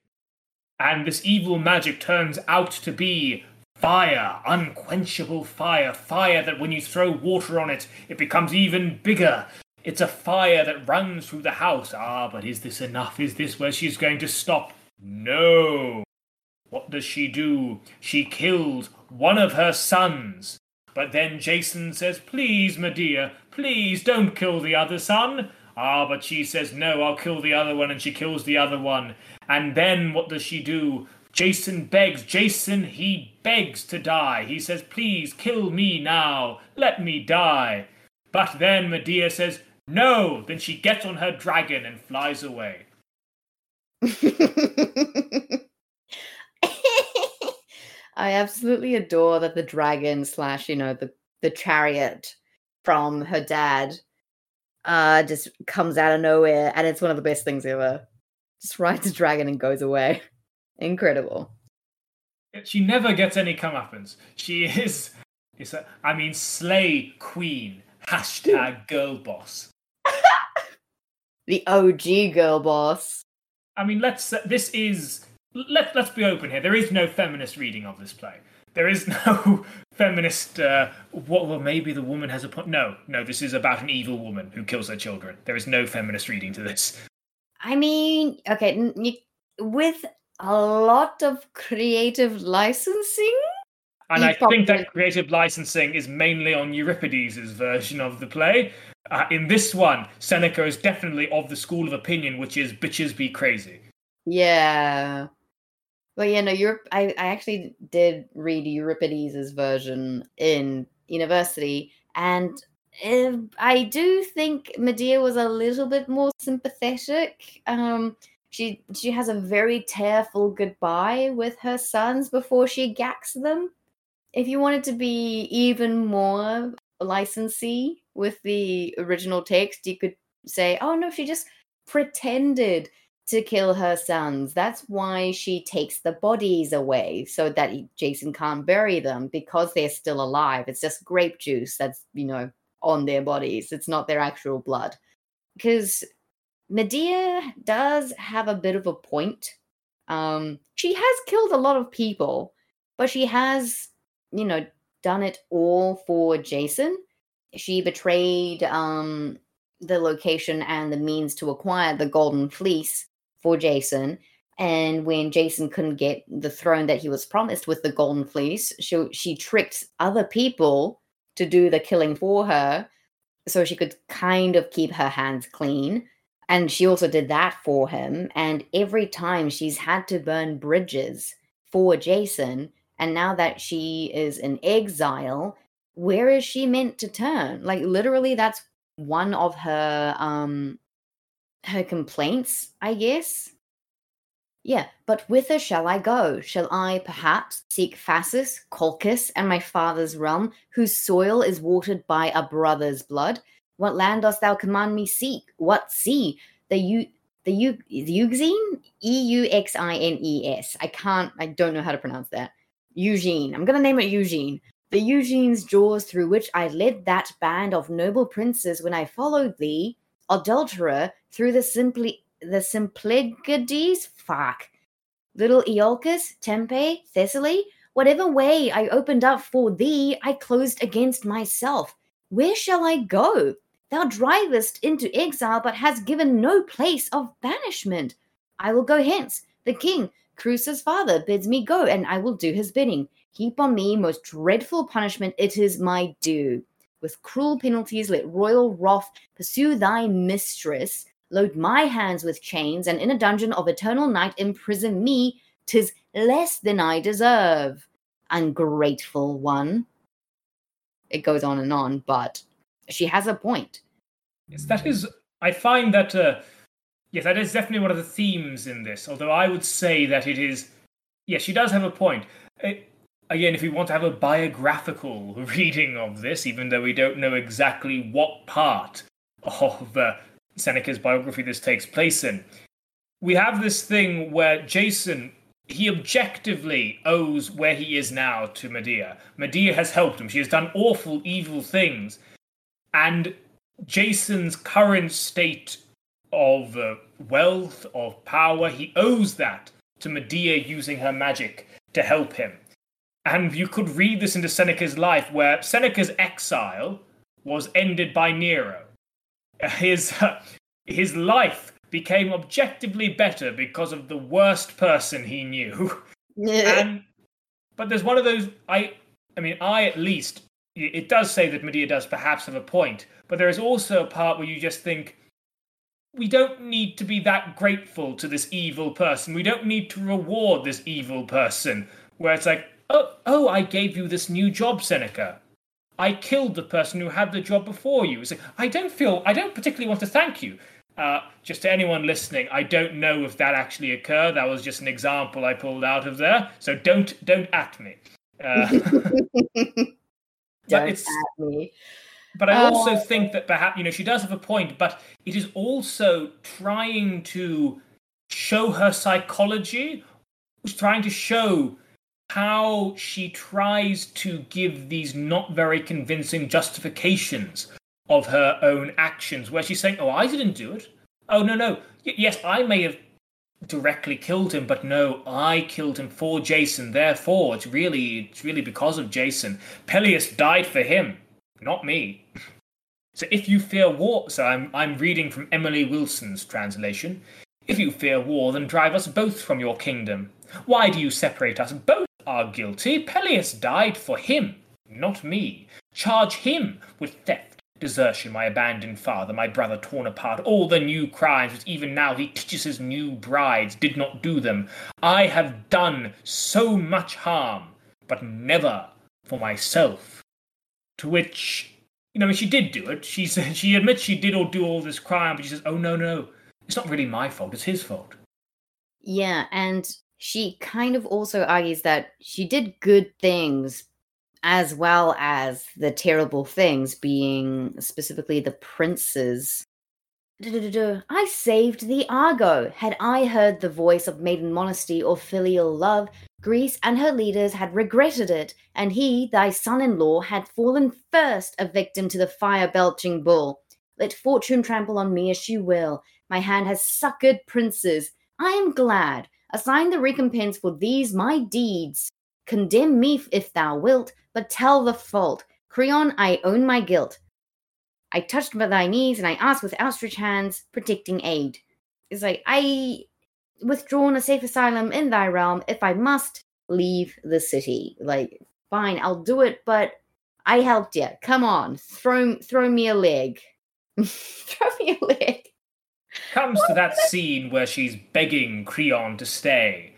And this evil magic turns out to be fire, unquenchable fire, fire that when you throw water on it, it becomes even bigger. It's a fire that runs through the house. Ah, but is this enough? Is this where she's going to stop? No. What does she do? She kills one of her sons. But then Jason says, "Please, Medea, please don't kill the other son." Ah, but she says, "No, I'll kill the other one," and she kills the other one. And then what does she do? Jason begs. Jason, he begs to die. He says, "Please, kill me now. Let me die." But then Medea says, "No." Then she gets on her dragon and flies away. I absolutely adore that the dragon slash, you know, the chariot from her dad just comes out of nowhere, and it's one of the best things ever. Just rides a dragon and goes away. Incredible. She never gets any comeuppance. She is, slay queen. # girl boss. The OG girl boss. I mean, let's be open here. There is no feminist reading of this play. There is no feminist, maybe the woman has a point. No, this is about an evil woman who kills her children. There is no feminist reading to this. I mean, okay, with a lot of creative licensing? And I think that creative licensing is mainly on Euripides' version of the play. In this one, Seneca is definitely of the school of opinion, which is bitches be crazy. Yeah. Well, yeah, no, I actually did read Euripides' version in university, and I do think Medea was a little bit more sympathetic. She has a very tearful goodbye with her sons before she gacks them. If you wanted to be even more licensee with the original text, you could say, oh, no, she just pretended to kill her sons. That's why she takes the bodies away so that Jason can't bury them because they're still alive. It's just grape juice that's, on their bodies. It's not their actual blood. Because Medea does have a bit of a point. She has killed a lot of people, but she has... done it all for Jason. She betrayed the location and the means to acquire the Golden Fleece for Jason. And when Jason couldn't get the throne that he was promised with the Golden Fleece, she tricked other people to do the killing for her so she could kind of keep her hands clean. And she also did that for him. And every time she's had to burn bridges for Jason. And now that she is in exile, where is she meant to turn? Like, literally, that's one of her her complaints, I guess. Yeah, but whither shall I go? Shall I perhaps seek Phasis, Colchis, and my father's realm, whose soil is watered by a brother's blood? What land dost thou command me seek? What sea? The Euxine? E-U-X-I-N-E-S. I don't know how to pronounce that. Eugene. I'm going to name it Eugene. The Eugene's jaws through which I led that band of noble princes when I followed thee, adulterer, through the Symplegades, little Iolcus, Tempe, Thessaly, whatever way I opened up for thee, I closed against myself. Where shall I go? Thou drivest into exile, but hast given no place of banishment. I will go hence. The king, Creusa's father, bids me go, and I will do his bidding. Heap on me most dreadful punishment, it is my due. With cruel penalties let royal wrath pursue thy mistress, load my hands with chains, and in a dungeon of eternal night imprison me, 'tis less than I deserve. Ungrateful one. It goes on, but she has a point. Yes, that is, I find that... Yes, that is definitely one of the themes in this, although I would say that it is... Yes, she does have a point. Again, if we want to have a biographical reading of this, even though we don't know exactly what part of Seneca's biography this takes place in, we have this thing where Jason, he objectively owes where he is now to Medea. Medea has helped him. She has done awful, evil things. And Jason's current state of wealth, of power, he owes that to Medea using her magic to help him. And you could read this into Seneca's life, where Seneca's exile was ended by Nero. His life became objectively better because of the worst person he knew. Yeah. But there's one of those, I mean, I at least it does say that Medea does perhaps have a point, but there is also a part where you just think, we don't need to be that grateful to this evil person. We don't need to reward this evil person. Where it's like, oh, I gave you this new job, Seneca. I killed the person who had the job before you. It's like, I don't particularly want to thank you. Just to anyone listening, I don't know if that actually occurred. That was just an example I pulled out of there. So don't at me. But I also think that perhaps, she does have a point, but it is also trying to show her psychology, trying to show how she tries to give these not very convincing justifications of her own actions, where she's saying, oh, I didn't do it. Oh, no. Yes, I may have directly killed him, but no, I killed him for Jason. Therefore, it's really because of Jason. Pelias died for him, not me. So if you fear war, so I'm reading from Emily Wilson's translation. If you fear war, then drive us both from your kingdom. Why do you separate us? Both are guilty. Pelias died for him, not me. Charge him with theft, desertion, my abandoned father, my brother torn apart, all the new crimes which even now he teaches his new brides did not do them. I have done so much harm, but never for myself. To which, she did do it. She admits she did or do all this crime, but she says, oh, no, it's not really my fault, it's his fault. Yeah, and she kind of also argues that she did good things, as well as the terrible things, being specifically the princes. I saved the Argo. Had I heard the voice of maiden modesty or filial love, Greece and her leaders had regretted it, and he, thy son-in-law, had fallen first, a victim to the fire-belching bull. Let fortune trample on me as she will. My hand has succored princes. I am glad. Assign the recompense for these my deeds. Condemn me if thou wilt, but tell the fault. Creon, I own my guilt. I touched by thy knees, and I asked with outstretched hands, protecting aid. It's like, I withdrawn a safe asylum in thy realm if I must leave the city. Like, fine, I'll do it, but I helped you. Come on, throw me a leg. Throw me a leg. Comes to that scene where she's begging Creon to stay.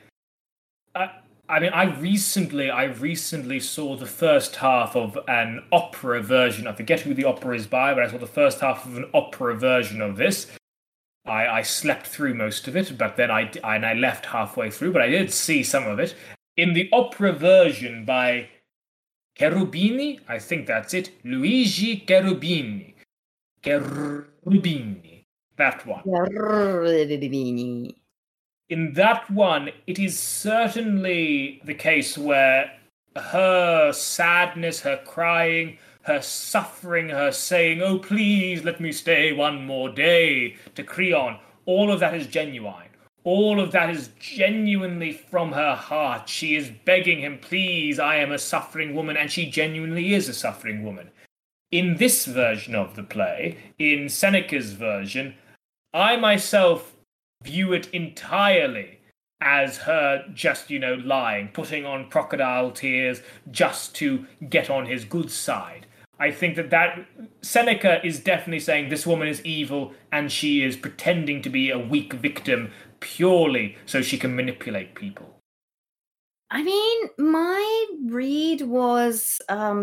I recently saw the first half of an opera version. I forget who the opera is by, but I saw the first half of an opera version of this. I slept through most of it, but then I left halfway through, but I did see some of it. In the opera version by Cherubini, I think that's it, Luigi Cherubini. Cherubini. That one. Cherubini. In that one, it is certainly the case where her sadness, her crying, her suffering, her saying, oh, please let me stay one more day to Creon, all of that is genuine. All of that is genuinely from her heart. She is begging him, please, I am a suffering woman, and she genuinely is a suffering woman. In this version of the play, in Seneca's version, I myself view it entirely as her just, lying, putting on crocodile tears just to get on his good side. I think that Seneca is definitely saying this woman is evil and she is pretending to be a weak victim purely so she can manipulate people. I mean, my read was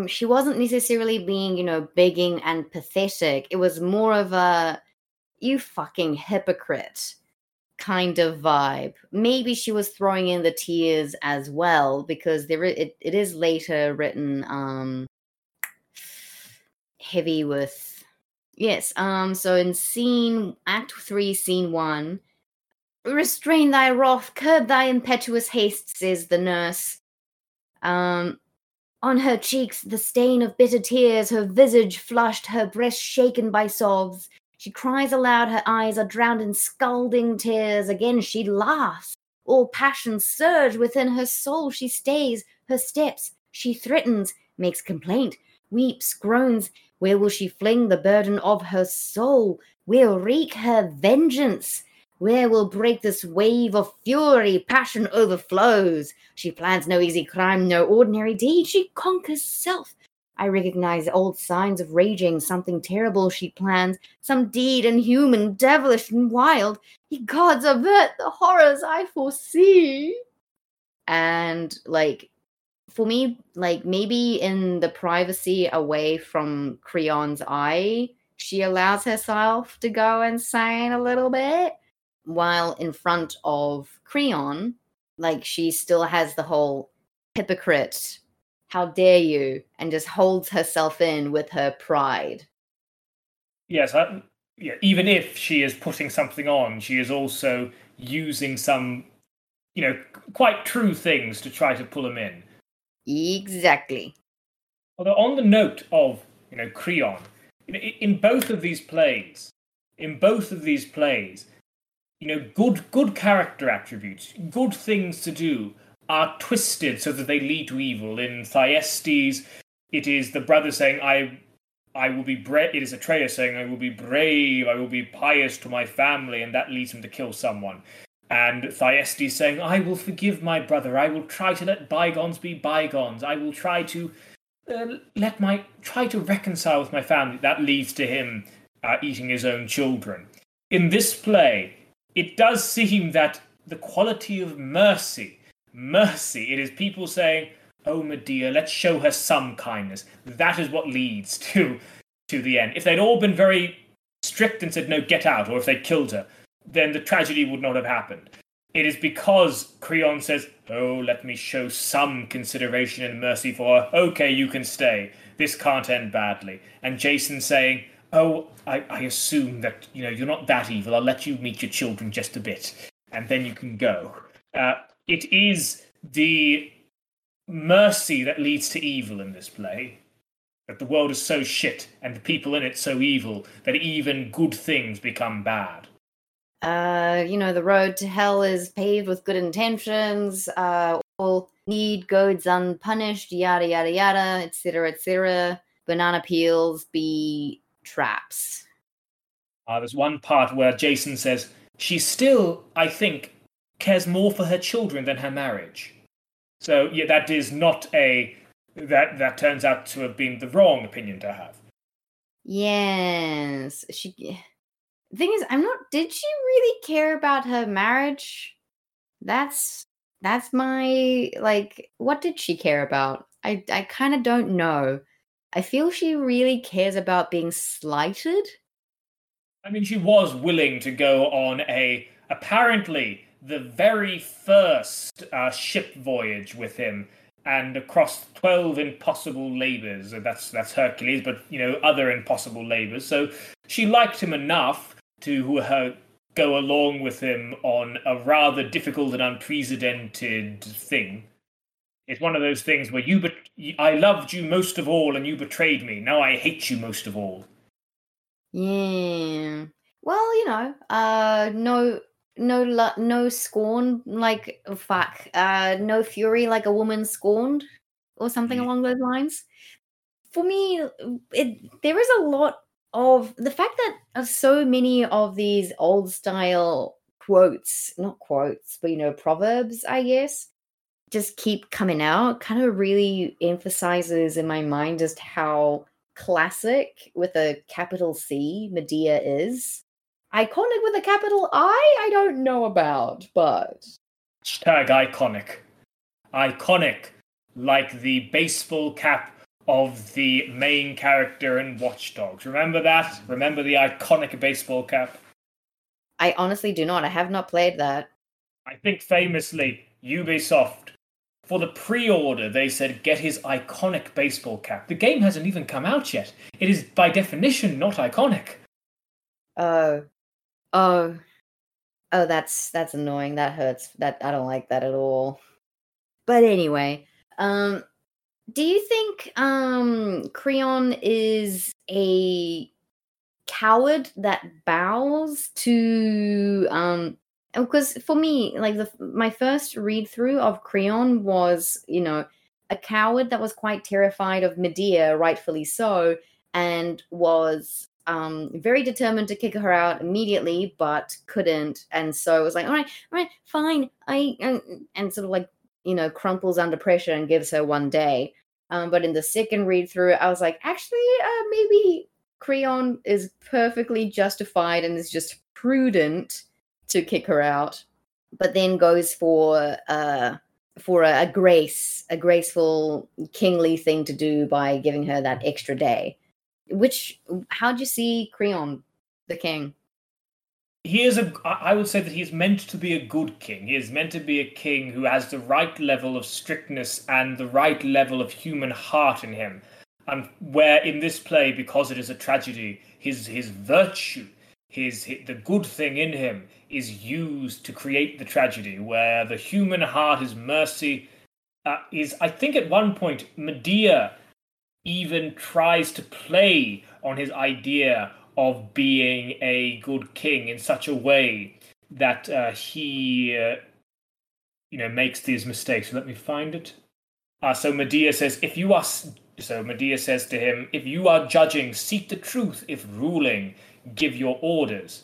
she wasn't necessarily being, begging and pathetic. It was more of a, you fucking hypocrite kind of vibe. Maybe she was throwing in the tears as well, because it is later written heavy with, yes. So in Act 3, Scene 1, restrain thy wrath, curb thy impetuous haste, says the nurse. On her cheeks the stain of bitter tears, her visage flushed, her breast shaken by sobs. She cries aloud, her eyes are drowned in scalding tears. Again she laughs. All passions surge within her soul. She stays her steps. She threatens, makes complaint, weeps, groans. Where will she fling the burden of her soul? Where wreak her vengeance? Where will break this wave of fury? Passion overflows. She plans no easy crime, no ordinary deed. She conquers self. I recognize old signs of raging, something terrible she plans, some deed inhuman, devilish and wild. Ye gods, avert the horrors I foresee. And, like, for me, like, maybe in the privacy away from Creon's eye, she allows herself to go insane a little bit, while in front of Creon, like, she still has the whole hypocrite, how dare you, and just holds herself in with her pride. Yes, even if she is putting something on, she is also using some, you know, quite true things to try to pull him in. Exactly. Although on the note of, you know, Creon, in both of these plays, you know, good character attributes, good things to do, are twisted so that they lead to evil. In Thyestes, it is the brother saying, I will be brave. It is Atreus saying, I will be brave, I will be pious to my family, and that leads him to kill someone. And Thyestes saying, I will forgive my brother, I will try to let bygones be bygones, I will try to reconcile with my family. That leads to him eating his own children. In this play, it does seem that the quality of mercy, it is people saying, oh, Medea, let's show her some kindness. That is what leads to the end. If they'd all been very strict and said, no, get out, or if they killed her, then the tragedy would not have happened. It is because Creon says, oh, let me show some consideration and mercy for her. Okay, you can stay. This can't end badly. And Jason saying, oh, I assume that, you know, you're not that evil. I'll let you meet your children just a bit, and then you can go. It is the mercy that leads to evil in this play. That the world is so shit, and the people in it so evil, that even good things become bad. You know, the road to hell is paved with good intentions. All need goes unpunished, yada, yada, yada, etc., etc. Banana peels be traps. There's one part where Jason says, she still, I think, cares more for her children than her marriage. So, yeah, that is not that turns out to have been the wrong opinion to have. Yes. The thing is, did she really care about her marriage? That's my, like, what did she care about? I kind of don't know. I feel she really cares about being slighted. I mean, she was willing to go on apparently, the very first ship voyage with him, and across 12 impossible labors. That's Hercules, but, you know, other impossible labors. So she liked him enough to go along with him on a rather difficult and unprecedented thing. It's one of those things where I loved you most of all and you betrayed me. Now I hate you most of all. Yeah. Well, you know, no scorn like, fuck. No fury like a woman scorned, or something along those lines. For me, there is a lot of the fact that so many of these old style proverbs, I guess, just keep coming out, kind of really emphasizes in my mind just how classic with a capital C Medea is. Iconic with a capital I don't know about, but... Hashtag iconic. Iconic, like the baseball cap of the main character in Watch Dogs. Remember that? Remember the iconic baseball cap? I honestly do not. I have not played that. I think famously, Ubisoft, for the pre-order, they said, get his iconic baseball cap. The game hasn't even come out yet. It is, by definition, not iconic. Oh, that's annoying. That hurts. That I don't like that at all. But anyway, do you think Creon is a coward that bows to because for me, like, my first read through of Creon was, you know, a coward that was quite terrified of Medea, rightfully so, and was very determined to kick her out immediately, but couldn't, and so it was like, all right, fine, and sort of like, you know, crumples under pressure and gives her one day. But in the second read through, I was like, actually, maybe Creon is perfectly justified and is just prudent to kick her out, but then goes for a grace, a graceful kingly thing to do by giving her that extra day. Which, how'd you see Creon, the king? He is a, I would say that he is meant to be a good king. He is meant to be a king who has the right level of strictness and the right level of human heart in him. And where in this play, because it is a tragedy, his virtue, the good thing in him is used to create the tragedy, where the human heart is mercy. I think at one point, Medea even tries to play on his idea of being a good king in such a way that he makes these mistakes. Let me find it. So Medea says, if you are judging, seek the truth. If ruling, give your orders.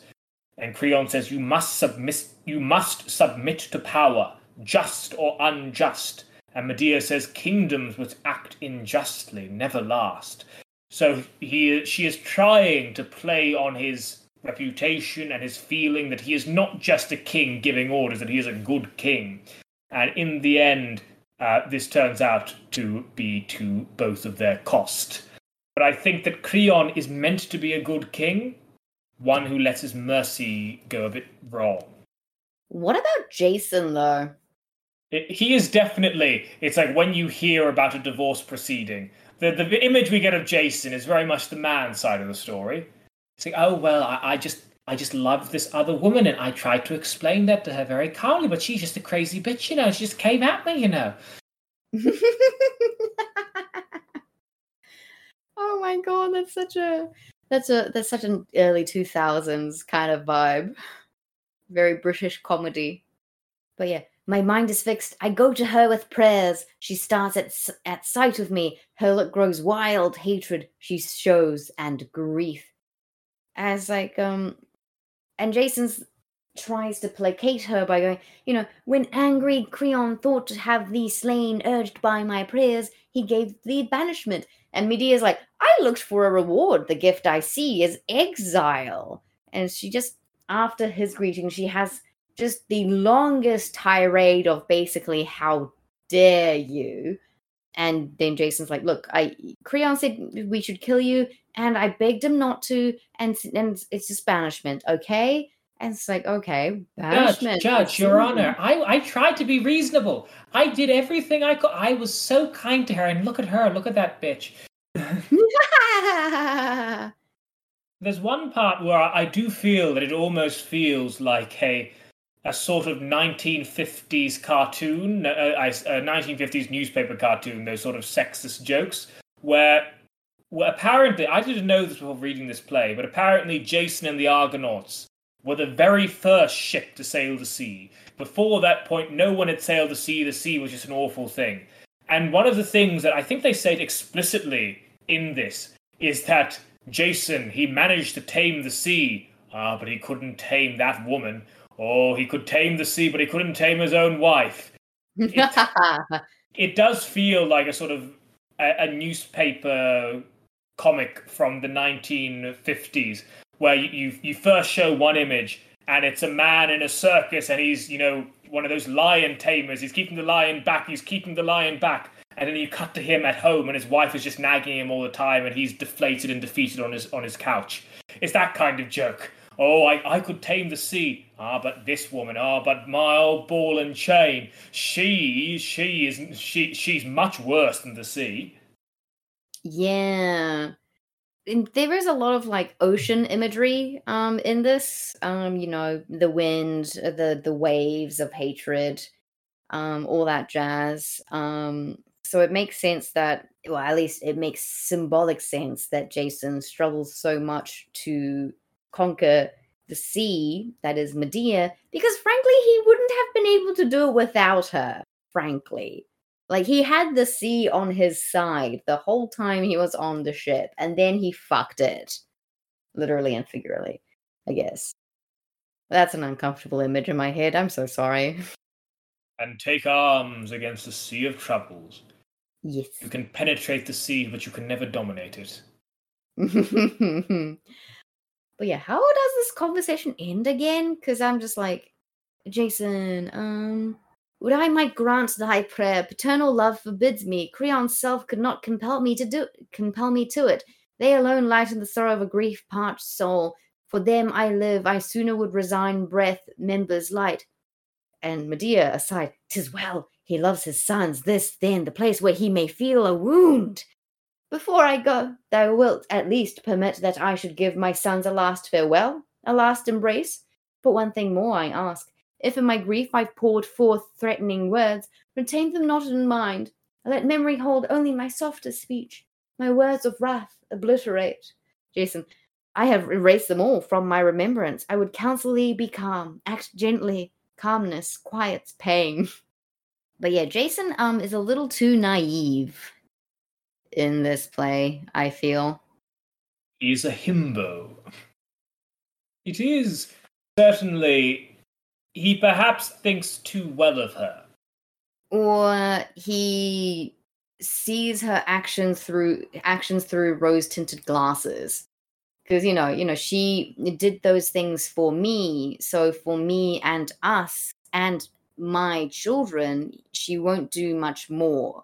And Creon says, you must submit to power, just or unjust. And Medea says, kingdoms which act unjustly never last. So she is trying to play on his reputation and his feeling that he is not just a king giving orders, that he is a good king. And in the end, this turns out to be to both of their cost. But I think that Creon is meant to be a good king, one who lets his mercy go a bit wrong. What about Jason, though? He is definitely... It's like when you hear about a divorce proceeding... The image we get of Jason is very much the man side of the story. It's like, oh, well, I just love this other woman, and I tried to explain that to her very calmly, but she's just a crazy bitch, she just came at me, Oh my God, that's such an early 2000s kind of vibe. Very British comedy. But yeah. My mind is fixed. I go to her with prayers. She starts at sight of me. Her look grows wild. Hatred she shows and grief. As like, and Jason tries to placate her by going, when angry Creon thought to have thee slain, urged by my prayers, he gave thee banishment. And Medea's like, I looked for a reward. The gift I see is exile. And she just, after his greeting, she has just the longest tirade of basically, how dare you? And then Jason's like, look, Creon said we should kill you, and I begged him not to, and it's just banishment, okay? And it's like, okay, banishment. Judge, Your Honor, I tried to be reasonable. I did everything I could. I was so kind to her, and look at her, look at that bitch. There's one part where I do feel that it almost feels like a sort of 1950s cartoon, a 1950s newspaper cartoon, those sort of sexist jokes, where apparently, I didn't know this before reading this play, but apparently Jason and the Argonauts were the very first ship to sail the sea. Before that point, no one had sailed the sea. The sea was just an awful thing. And one of the things that I think they said explicitly in this is that Jason, he managed to tame the sea, but he couldn't tame that woman. Oh, he could tame the sea, but he couldn't tame his own wife. It does feel like a sort of a newspaper comic from the 1950s, where you first show one image, and it's a man in a circus, and he's, one of those lion tamers. He's keeping the lion back. And then you cut to him at home, and his wife is just nagging him all the time, and he's deflated and defeated on his couch. It's that kind of joke. Oh, I could tame the sea. But this woman, but my old ball and chain. She's much worse than the sea. Yeah. And there is a lot of like ocean imagery in this. The wind, the waves of hatred, all that jazz. So it makes sense that, well, at least it makes symbolic sense that Jason struggles so much to conquer the sea, that is Medea, because frankly he wouldn't have been able to do it without her, frankly. Like, he had the sea on his side the whole time he was on the ship, and then he fucked it. Literally and figuratively, I guess. That's an uncomfortable image in my head, I'm so sorry. And take arms against the sea of troubles. Yes. You can penetrate the sea, but you can never dominate it. But yeah, how does this conversation end again? Because I'm just like, Jason, would I might grant thy prayer? Paternal love forbids me. Creon's self could not compel me to it. They alone lighten the sorrow of a grief-parched soul. For them I live. I sooner would resign breath, members light. And Medea aside, 'tis well. He loves his sons. This, then, the place where he may feel a wound. Before I go, thou wilt at least permit that I should give my sons a last farewell, a last embrace. But one thing more I ask. If in my grief I've poured forth threatening words, retain them not in mind. Let memory hold only my softer speech. My words of wrath obliterate. Jason, I have erased them all from my remembrance. I would counsel thee be calm, act gently. Calmness quiets pain. But yeah, Jason is a little too naive in this play, I feel. He's a himbo. It is certainly he perhaps thinks too well of her. Or he sees her actions through rose-tinted glasses. Because, you know, she did those things for me, so for me and us and my children, she won't do much more.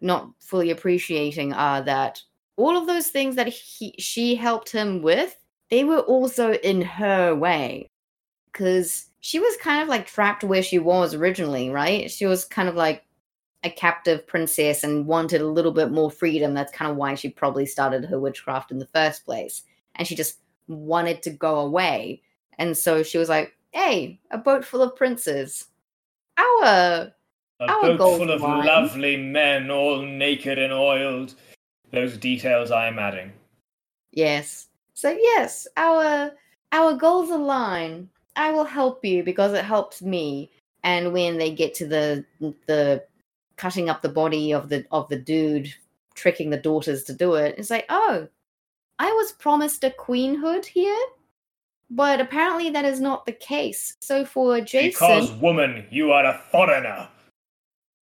Not fully appreciating that all of those things that she helped him with, they were also in her way. Because she was kind of like trapped where she was originally, right? She was kind of like a captive princess and wanted a little bit more freedom. That's kind of why she probably started her witchcraft in the first place. And she just wanted to go away. And so she was like, hey, a boat full of princes. A boat full of lovely men, all naked and oiled. Those details I am adding. Yes. So yes, our goals align. I will help you because it helps me. And when they get to the cutting up the body of the dude, tricking the daughters to do it, it's like, oh, I was promised a queenhood here, but apparently that is not the case. So for Jason, because woman, you are a foreigner.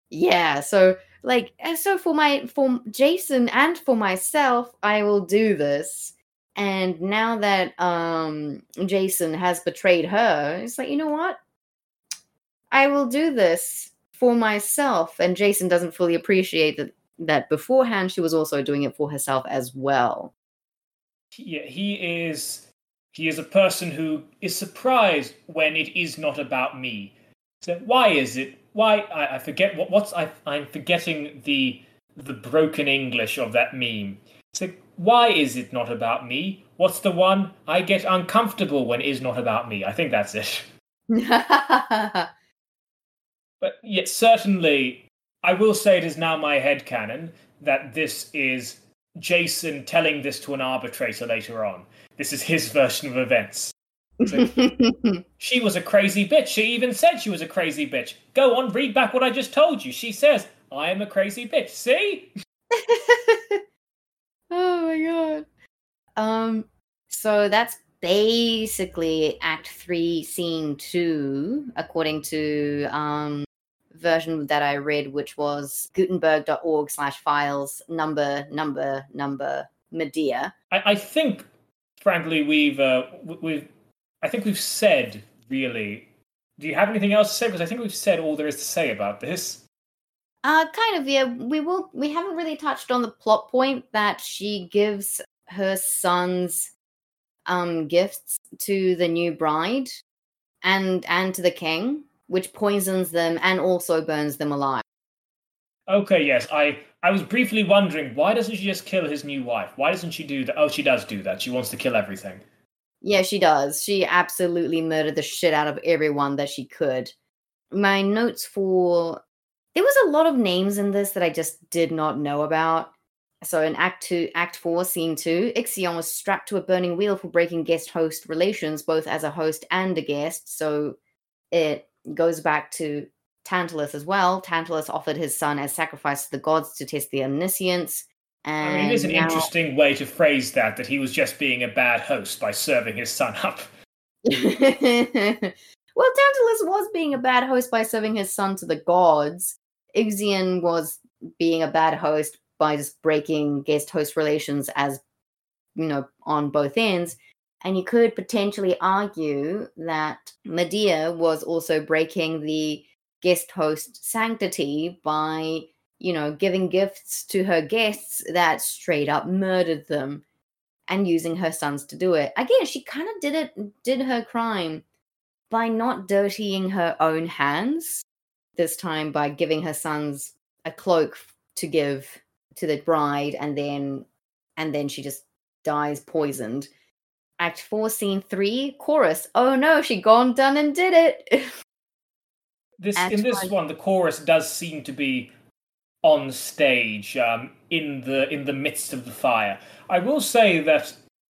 Yeah, so like, so for Jason and for myself, I will do this. And now that Jason has betrayed her, it's like, you know what? I will do this for myself. And Jason doesn't fully appreciate that beforehand she was also doing it for herself as well. Yeah, he is a person who is surprised when it is not about me. So why is it? Why I forget I'm forgetting the broken English of that meme. It's like, why is it not about me? What's the one? I get uncomfortable when it is not about me. I think that's it. But yet certainly, I will say it is now my headcanon that this is Jason telling this to an arbitrator later on. This is his version of events. She was a crazy bitch. She even said she was a crazy bitch. Go on, read back what I just told you. She says, I am a crazy bitch. See? Oh my god. So that's basically Act 3, Scene 2, according to version that I read, which was gutenberg.org/files number Medea. I think, frankly, we've said, really. Do you have anything else to say? Because I think we've said all there is to say about this. Kind of, yeah. We haven't really touched on the plot point that she gives her sons gifts to the new bride and to the king, which poisons them and also burns them alive. Okay, yes. I was briefly wondering, why doesn't she just kill his new wife? Why doesn't she do that? Oh, she does do that. She wants to kill everything. Yeah, she does. She absolutely murdered the shit out of everyone that she could. My notes for... There was a lot of names in this that I just did not know about. So in Act 4, Scene 2, Ixion was strapped to a burning wheel for breaking guest-host relations, both as a host and a guest. So it goes back to Tantalus as well. Tantalus offered his son as sacrifice to the gods to test the omniscience. And it is an interesting way to phrase that he was just being a bad host by serving his son up. Well, Tantalus was being a bad host by serving his son to the gods. Ixion was being a bad host by just breaking guest host relations, as you know, on both ends. And you could potentially argue that Medea was also breaking the guest host sanctity by, you know, giving gifts to her guests that straight up murdered them and using her sons to do it. Again, she kind of did her crime by not dirtying her own hands, this time by giving her sons a cloak to give to the bride, and then she just dies poisoned. Act 4, Scene 3, chorus. Oh no, she gone, done, and did it. In this one, the chorus does seem to be on stage, in the midst of the fire. I will say that,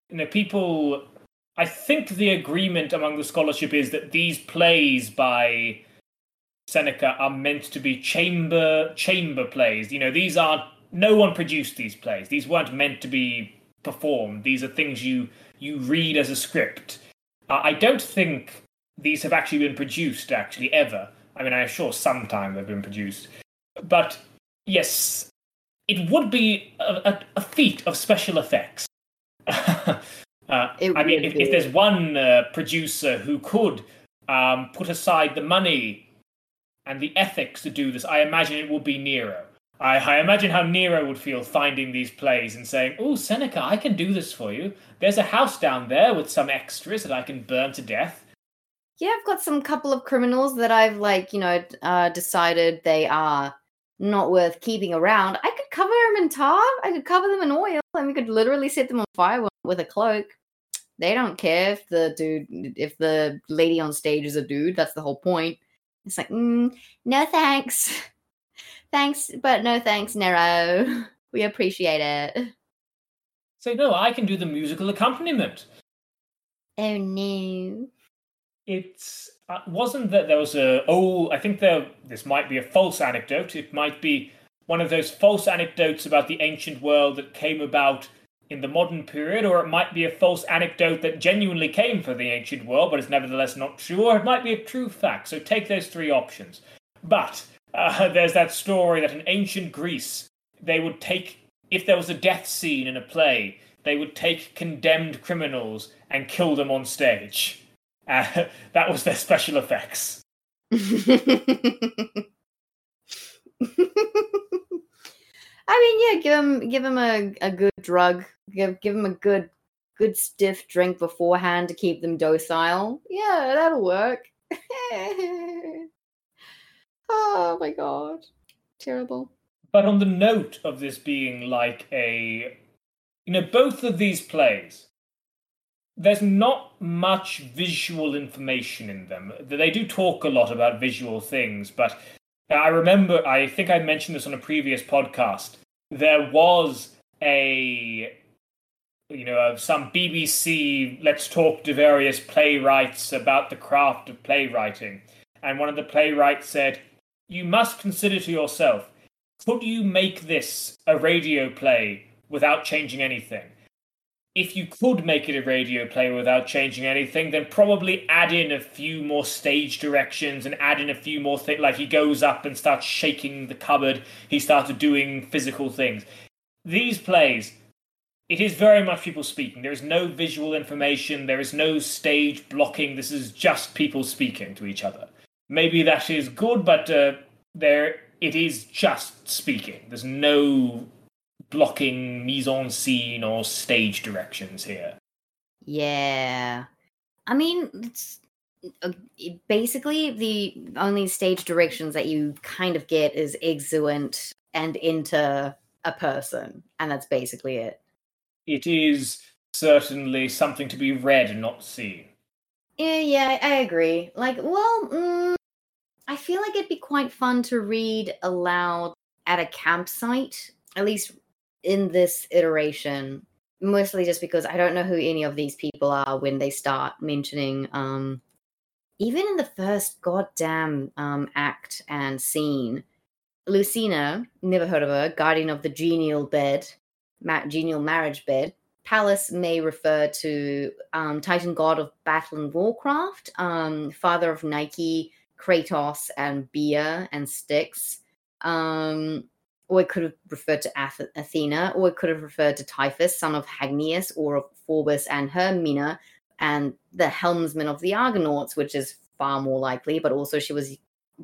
you know, people. I think the agreement among the scholarship is that these plays by Seneca are meant to be chamber plays. You know, these aren't. No one produced these plays. These weren't meant to be performed. These are things you read as a script. I don't think these have actually been produced, actually, ever. I mean, I'm sure sometime they've been produced. But, yes, it would be a feat of special effects. If there's one producer who could put aside the money and the ethics to do this, I imagine it would be Nero. I imagine how Nero would feel finding these plays and saying, "Oh, Seneca, I can do this for you. There's a house down there with some extras that I can burn to death. Yeah, I've got some couple of criminals that I've, like, you know, decided they are not worth keeping around. I could cover them in tar. I could cover them in oil, and we could literally set them on fire with a cloak. They don't care if the lady on stage is a dude. That's the whole point." It's like, no thanks. Thanks, but no thanks, Nero. We appreciate it. So, no, I can do the musical accompaniment. Oh, no. It's wasn't that there was I think this might be a false anecdote. It might be one of those false anecdotes about the ancient world that came about in the modern period, or it might be a false anecdote that genuinely came from the ancient world, but is nevertheless not true, or it might be a true fact. So take those three options. But there's that story that in ancient Greece, they would take, if there was a death scene in a play, they would take condemned criminals and kill them on stage. That was their special effects. I mean, yeah, give him a good drug, give him a good stiff drink beforehand to keep them docile. Yeah, that'll work. Oh my god. Terrible. But on the note of this being like a, you know, both of these plays, there's not much visual information in them. They do talk a lot about visual things, but I remember, I think I mentioned this on a previous podcast, there was some BBC Let's Talk to Various Playwrights about the craft of playwriting. And one of the playwrights said, "You must consider to yourself, could you make this a radio play without changing anything? If you could make it a radio play without changing anything, then probably add in a few more stage directions and add in a few more things." Like he goes up and starts shaking the cupboard. He started doing physical things. These plays, it is very much people speaking. There is no visual information. There is no stage blocking. This is just people speaking to each other. Maybe that is good, but it is just speaking. There's no blocking mise-en-scene or stage directions here. Yeah. I mean, it's, basically the only stage directions that you kind of get is exeunt and enter a person, and that's basically it. It is certainly something to be read and not seen. Yeah, I agree. Like, well, I feel like it'd be quite fun to read aloud at a campsite, at least in this iteration, mostly just because I don't know who any of these people are when they start mentioning, even in the first goddamn act and scene, Lucina, never heard of her, guardian of the genial bed, genial marriage bed. Pallas may refer to Titan god of battle and warcraft, father of Nike, Kratos, and Bia, and Styx. or it could have referred to Athena, or it could have referred to Typhus, son of Hagnias, or of Phorbas and Hermina, and the helmsman of the Argonauts, which is far more likely, but also she was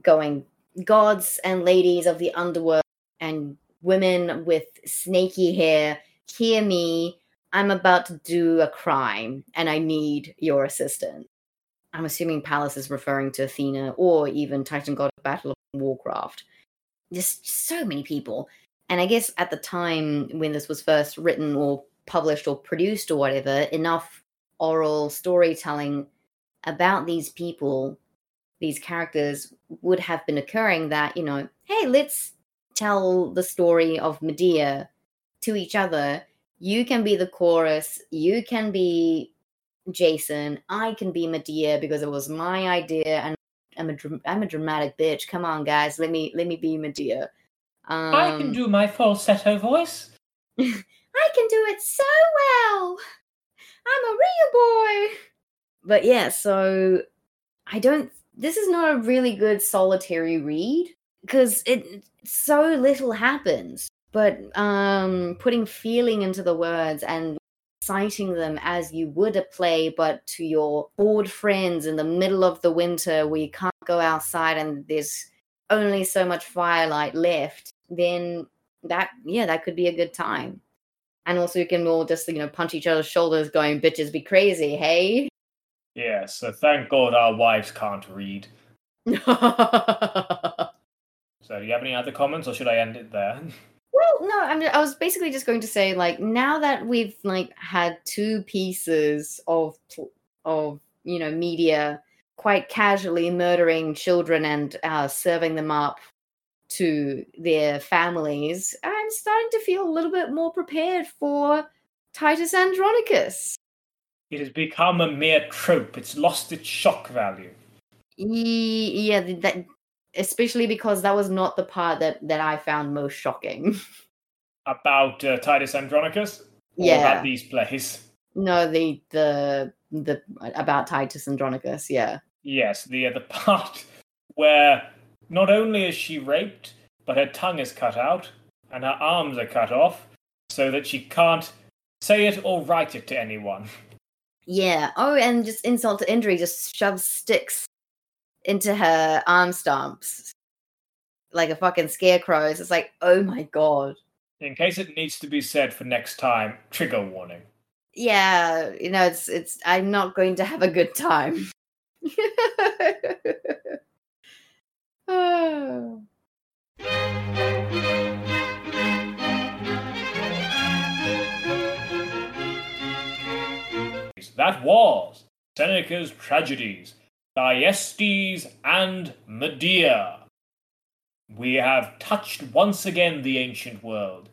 going gods and ladies of the underworld and women with snaky hair, hear me, I'm about to do a crime and I need your assistance. I'm assuming Pallas is referring to Athena or even Titan God of Battle of Warcraft. Just so many people. And I guess at the time when this was first written or published or produced or whatever, enough oral storytelling about these people, these characters, would have been occurring that, you know, hey, let's tell the story of Medea to each other. You can be the chorus, you can be Jason, I can be Medea because it was my idea and I'm a dramatic bitch. Come on, guys, let me be Medea. I can do my falsetto voice. I can do it so well. I'm a real boy. But yeah, so this is not a really good solitary read because it so little happens. But putting feeling into the words and citing them as you would a play, but to your bored friends in the middle of the winter where you can't go outside and there's only so much firelight left, then that could be a good time. And also you can all just, you know, punch each other's shoulders going, bitches be crazy, hey? Yeah, so thank God our wives can't read. So do you have any other comments, or should I end it there? Well, no, I was basically just going to say, like, now that we've, like, had two pieces of you know, media quite casually murdering children and serving them up to their families, I'm starting to feel a little bit more prepared for Titus Andronicus. It has become a mere trope. It's lost its shock value. Yeah, that... Especially because that was not the part that I found most shocking. About Titus Andronicus? Yeah. Or about these plays? No, the about Titus Andronicus, yeah. Yes, the part where not only is she raped, but her tongue is cut out, and her arms are cut off, so that she can't say it or write it to anyone. Yeah, oh, and just insult to injury, just shoves sticks into her arm stumps like a fucking scarecrow. It's like, oh my god. In case it needs to be said for next time, trigger warning. Yeah, you know, it's I'm not going to have a good time. Oh. That was Seneca's Tragedies, Thyestes and Medea. We have touched once again the ancient world,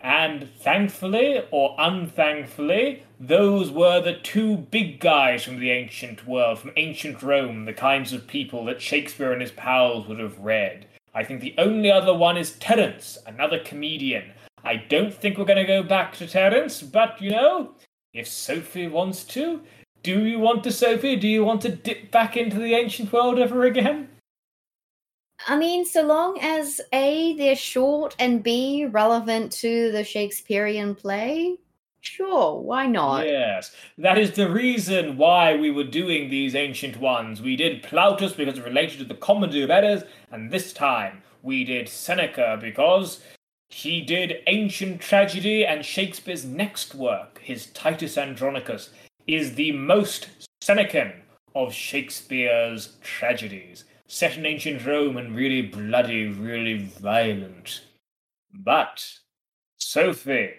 and thankfully or unthankfully, those were the two big guys from the ancient world, from ancient Rome, the kinds of people that Shakespeare and his pals would have read. I think the only other one is Terence, another comedian. I don't think we're going to go back to Terence, but, you know, if Sophie wants to... Do you want to, Sophie? Do you want to dip back into the ancient world ever again? I mean, so long as A, they're short, and B, relevant to the Shakespearean play, sure, why not? Yes, that is the reason why we were doing these ancient ones. We did Plautus because it related to the comedy of Eddas, and this time we did Seneca because he did ancient tragedy, and Shakespeare's next work, his Titus Andronicus, is the most Senecan of Shakespeare's tragedies, set in ancient Rome and really bloody, really violent. But, Sophie,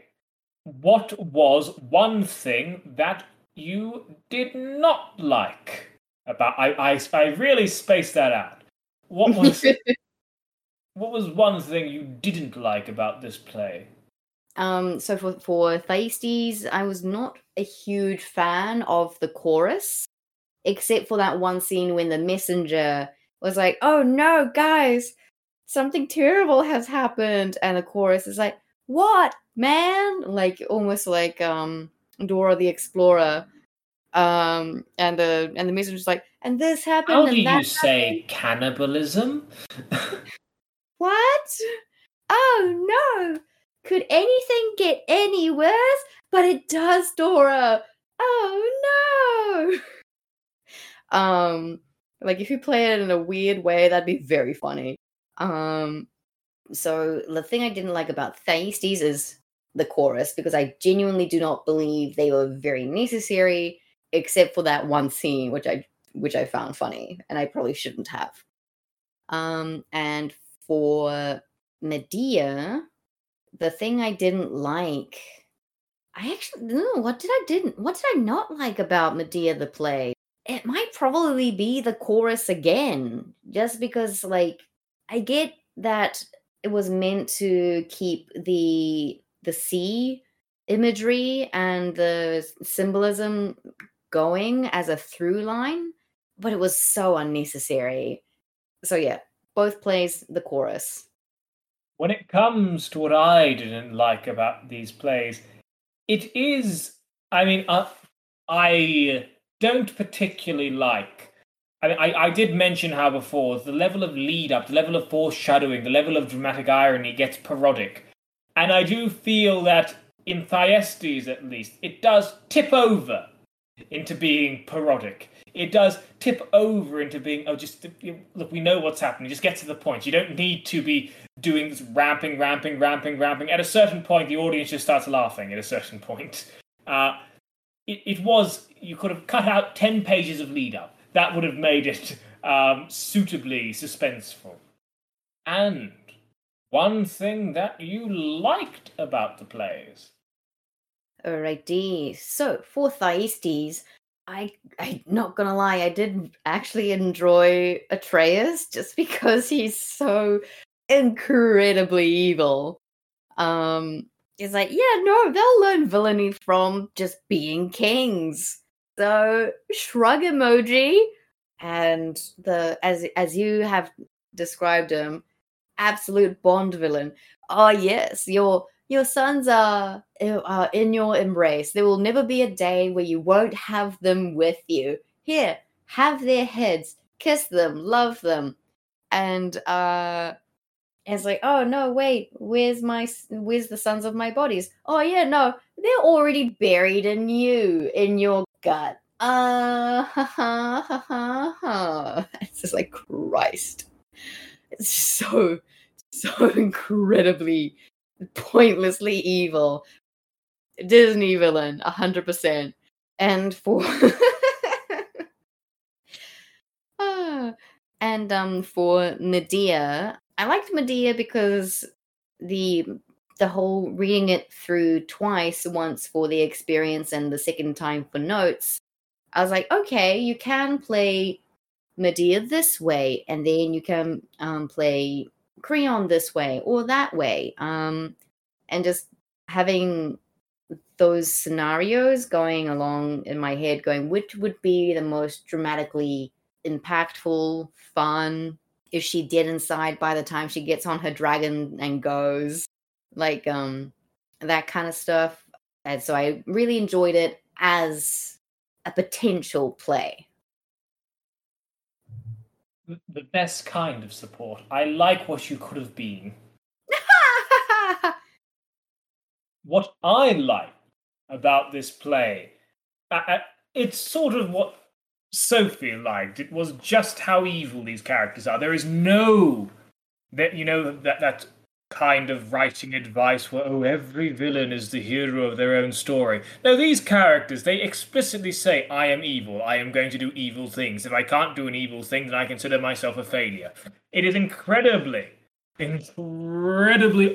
what was one thing that you did not like about... I really spaced that out. What was one thing you didn't like about this play? So for Thyestes, I was not a huge fan of the chorus, except for that one scene when the messenger was like, oh no, guys, something terrible has happened. And the chorus is like, what, man? Like, almost like Dora the Explorer. And the messenger's like, and this happened. How do you say cannibalism? What? Oh no! Could anything get any worse? But it does, Dora! Oh no! Like if you play it in a weird way, that'd be very funny. So the thing I didn't like about Thyestes is the chorus, because I genuinely do not believe they were very necessary, except for that one scene, which I found funny, and I probably shouldn't have. And for Medea, the thing I didn't like, what did I not like about Medea the play? It might probably be the chorus again, just because, like, I get that it was meant to keep the sea imagery and the symbolism going as a through line, but it was so unnecessary. So yeah, both plays, the chorus. When it comes to what I didn't like about these plays, it is, I don't particularly like, I did mention how before, the level of lead up, the level of foreshadowing, the level of dramatic irony gets parodic. And I do feel that in Thyestes, at least, it does tip over into being parodic. It does tip over into being, look, we know what's happening. Just get to the point. You don't need to be doing this ramping. At a certain point, the audience just starts laughing at a certain point. You could have cut out 10 pages of lead up. That would have made it suitably suspenseful. And one thing that you liked about the plays. Alrighty. So, for Thyestes, I'm not gonna lie, I did actually enjoy Atreus just because he's so incredibly evil. He's like, yeah, no, they'll learn villainy from just being kings. So, shrug emoji, and as you have described him, absolute Bond villain. Oh yes, your sons are in your embrace. There will never be a day where you won't have them with you. Here, have their heads. Kiss them. Love them. And it's like, oh, no, wait. Where's the sons of my bodies? Oh, yeah, no. They're already buried in you, in your gut. It's just like, Christ. It's so incredibly pointlessly evil. Disney villain, 100%. And for for Medea, I liked Medea because the whole reading it through twice, once for the experience and the second time for notes, I was like, okay, you can play Medea this way, and then you can play Creon this way or that way, and just having those scenarios going along in my head, going which would be the most dramatically impactful, fun, is she dead inside by the time she gets on her dragon and goes, like that kind of stuff. And so I really enjoyed it as a potential play. The best kind of support. I like what you could have been. What I like about this play, it's sort of what Sophie liked. It was just how evil these characters are. There is no, that kind of writing advice where, oh, every villain is the hero of their own story. No, these characters, they explicitly say, I am evil. I am going to do evil things. If I can't do an evil thing, then I consider myself a failure. It is incredibly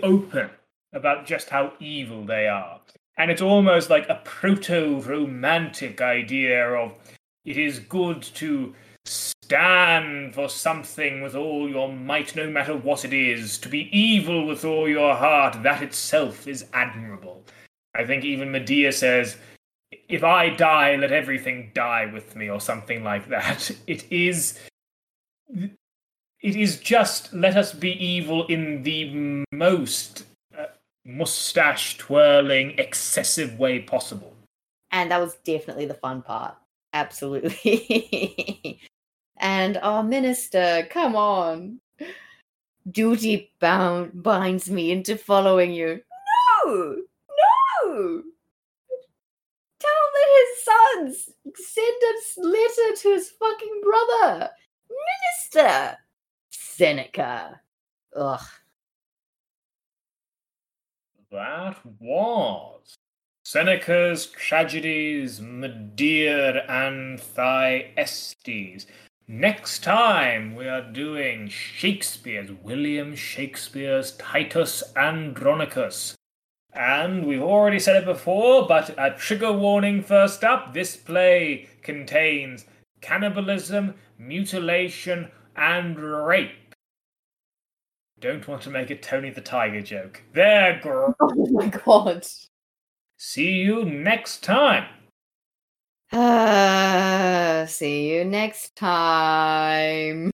open about just how evil they are. And it's almost like a proto-romantic idea of it is good to stand for something with all your might, no matter what it is. To be evil with all your heart, that itself is admirable. I think even Medea says, if I die, let everything die with me, or something like that. It is just, let us be evil in the most mustache-twirling, excessive way possible. And that was definitely the fun part. Absolutely. And our minister, come on. duty binds me into following you. No! No! Tell that his sons send a letter to his fucking brother. Minister! Seneca. Ugh. That was Seneca's tragedies, Medea and Thyestes. Next time we are doing Shakespeare's, William Shakespeare's Titus Andronicus. And we've already said it before, but a trigger warning first up. This play contains cannibalism, mutilation, and rape. Don't want to make a Tony the Tiger joke. There, girl. Oh my god. See you next time. See you next time.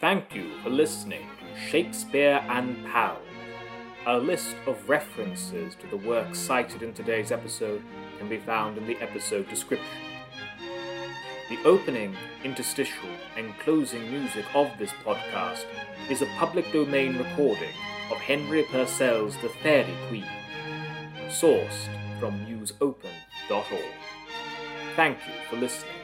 Thank you for listening to Shakespeare and Pound. A list of references to the works cited in today's episode can be found in the episode description. The opening, interstitial, and closing music of this podcast is a public domain recording of Henry Purcell's The Fairy Queen, sourced from museopen.org. Thank you for listening.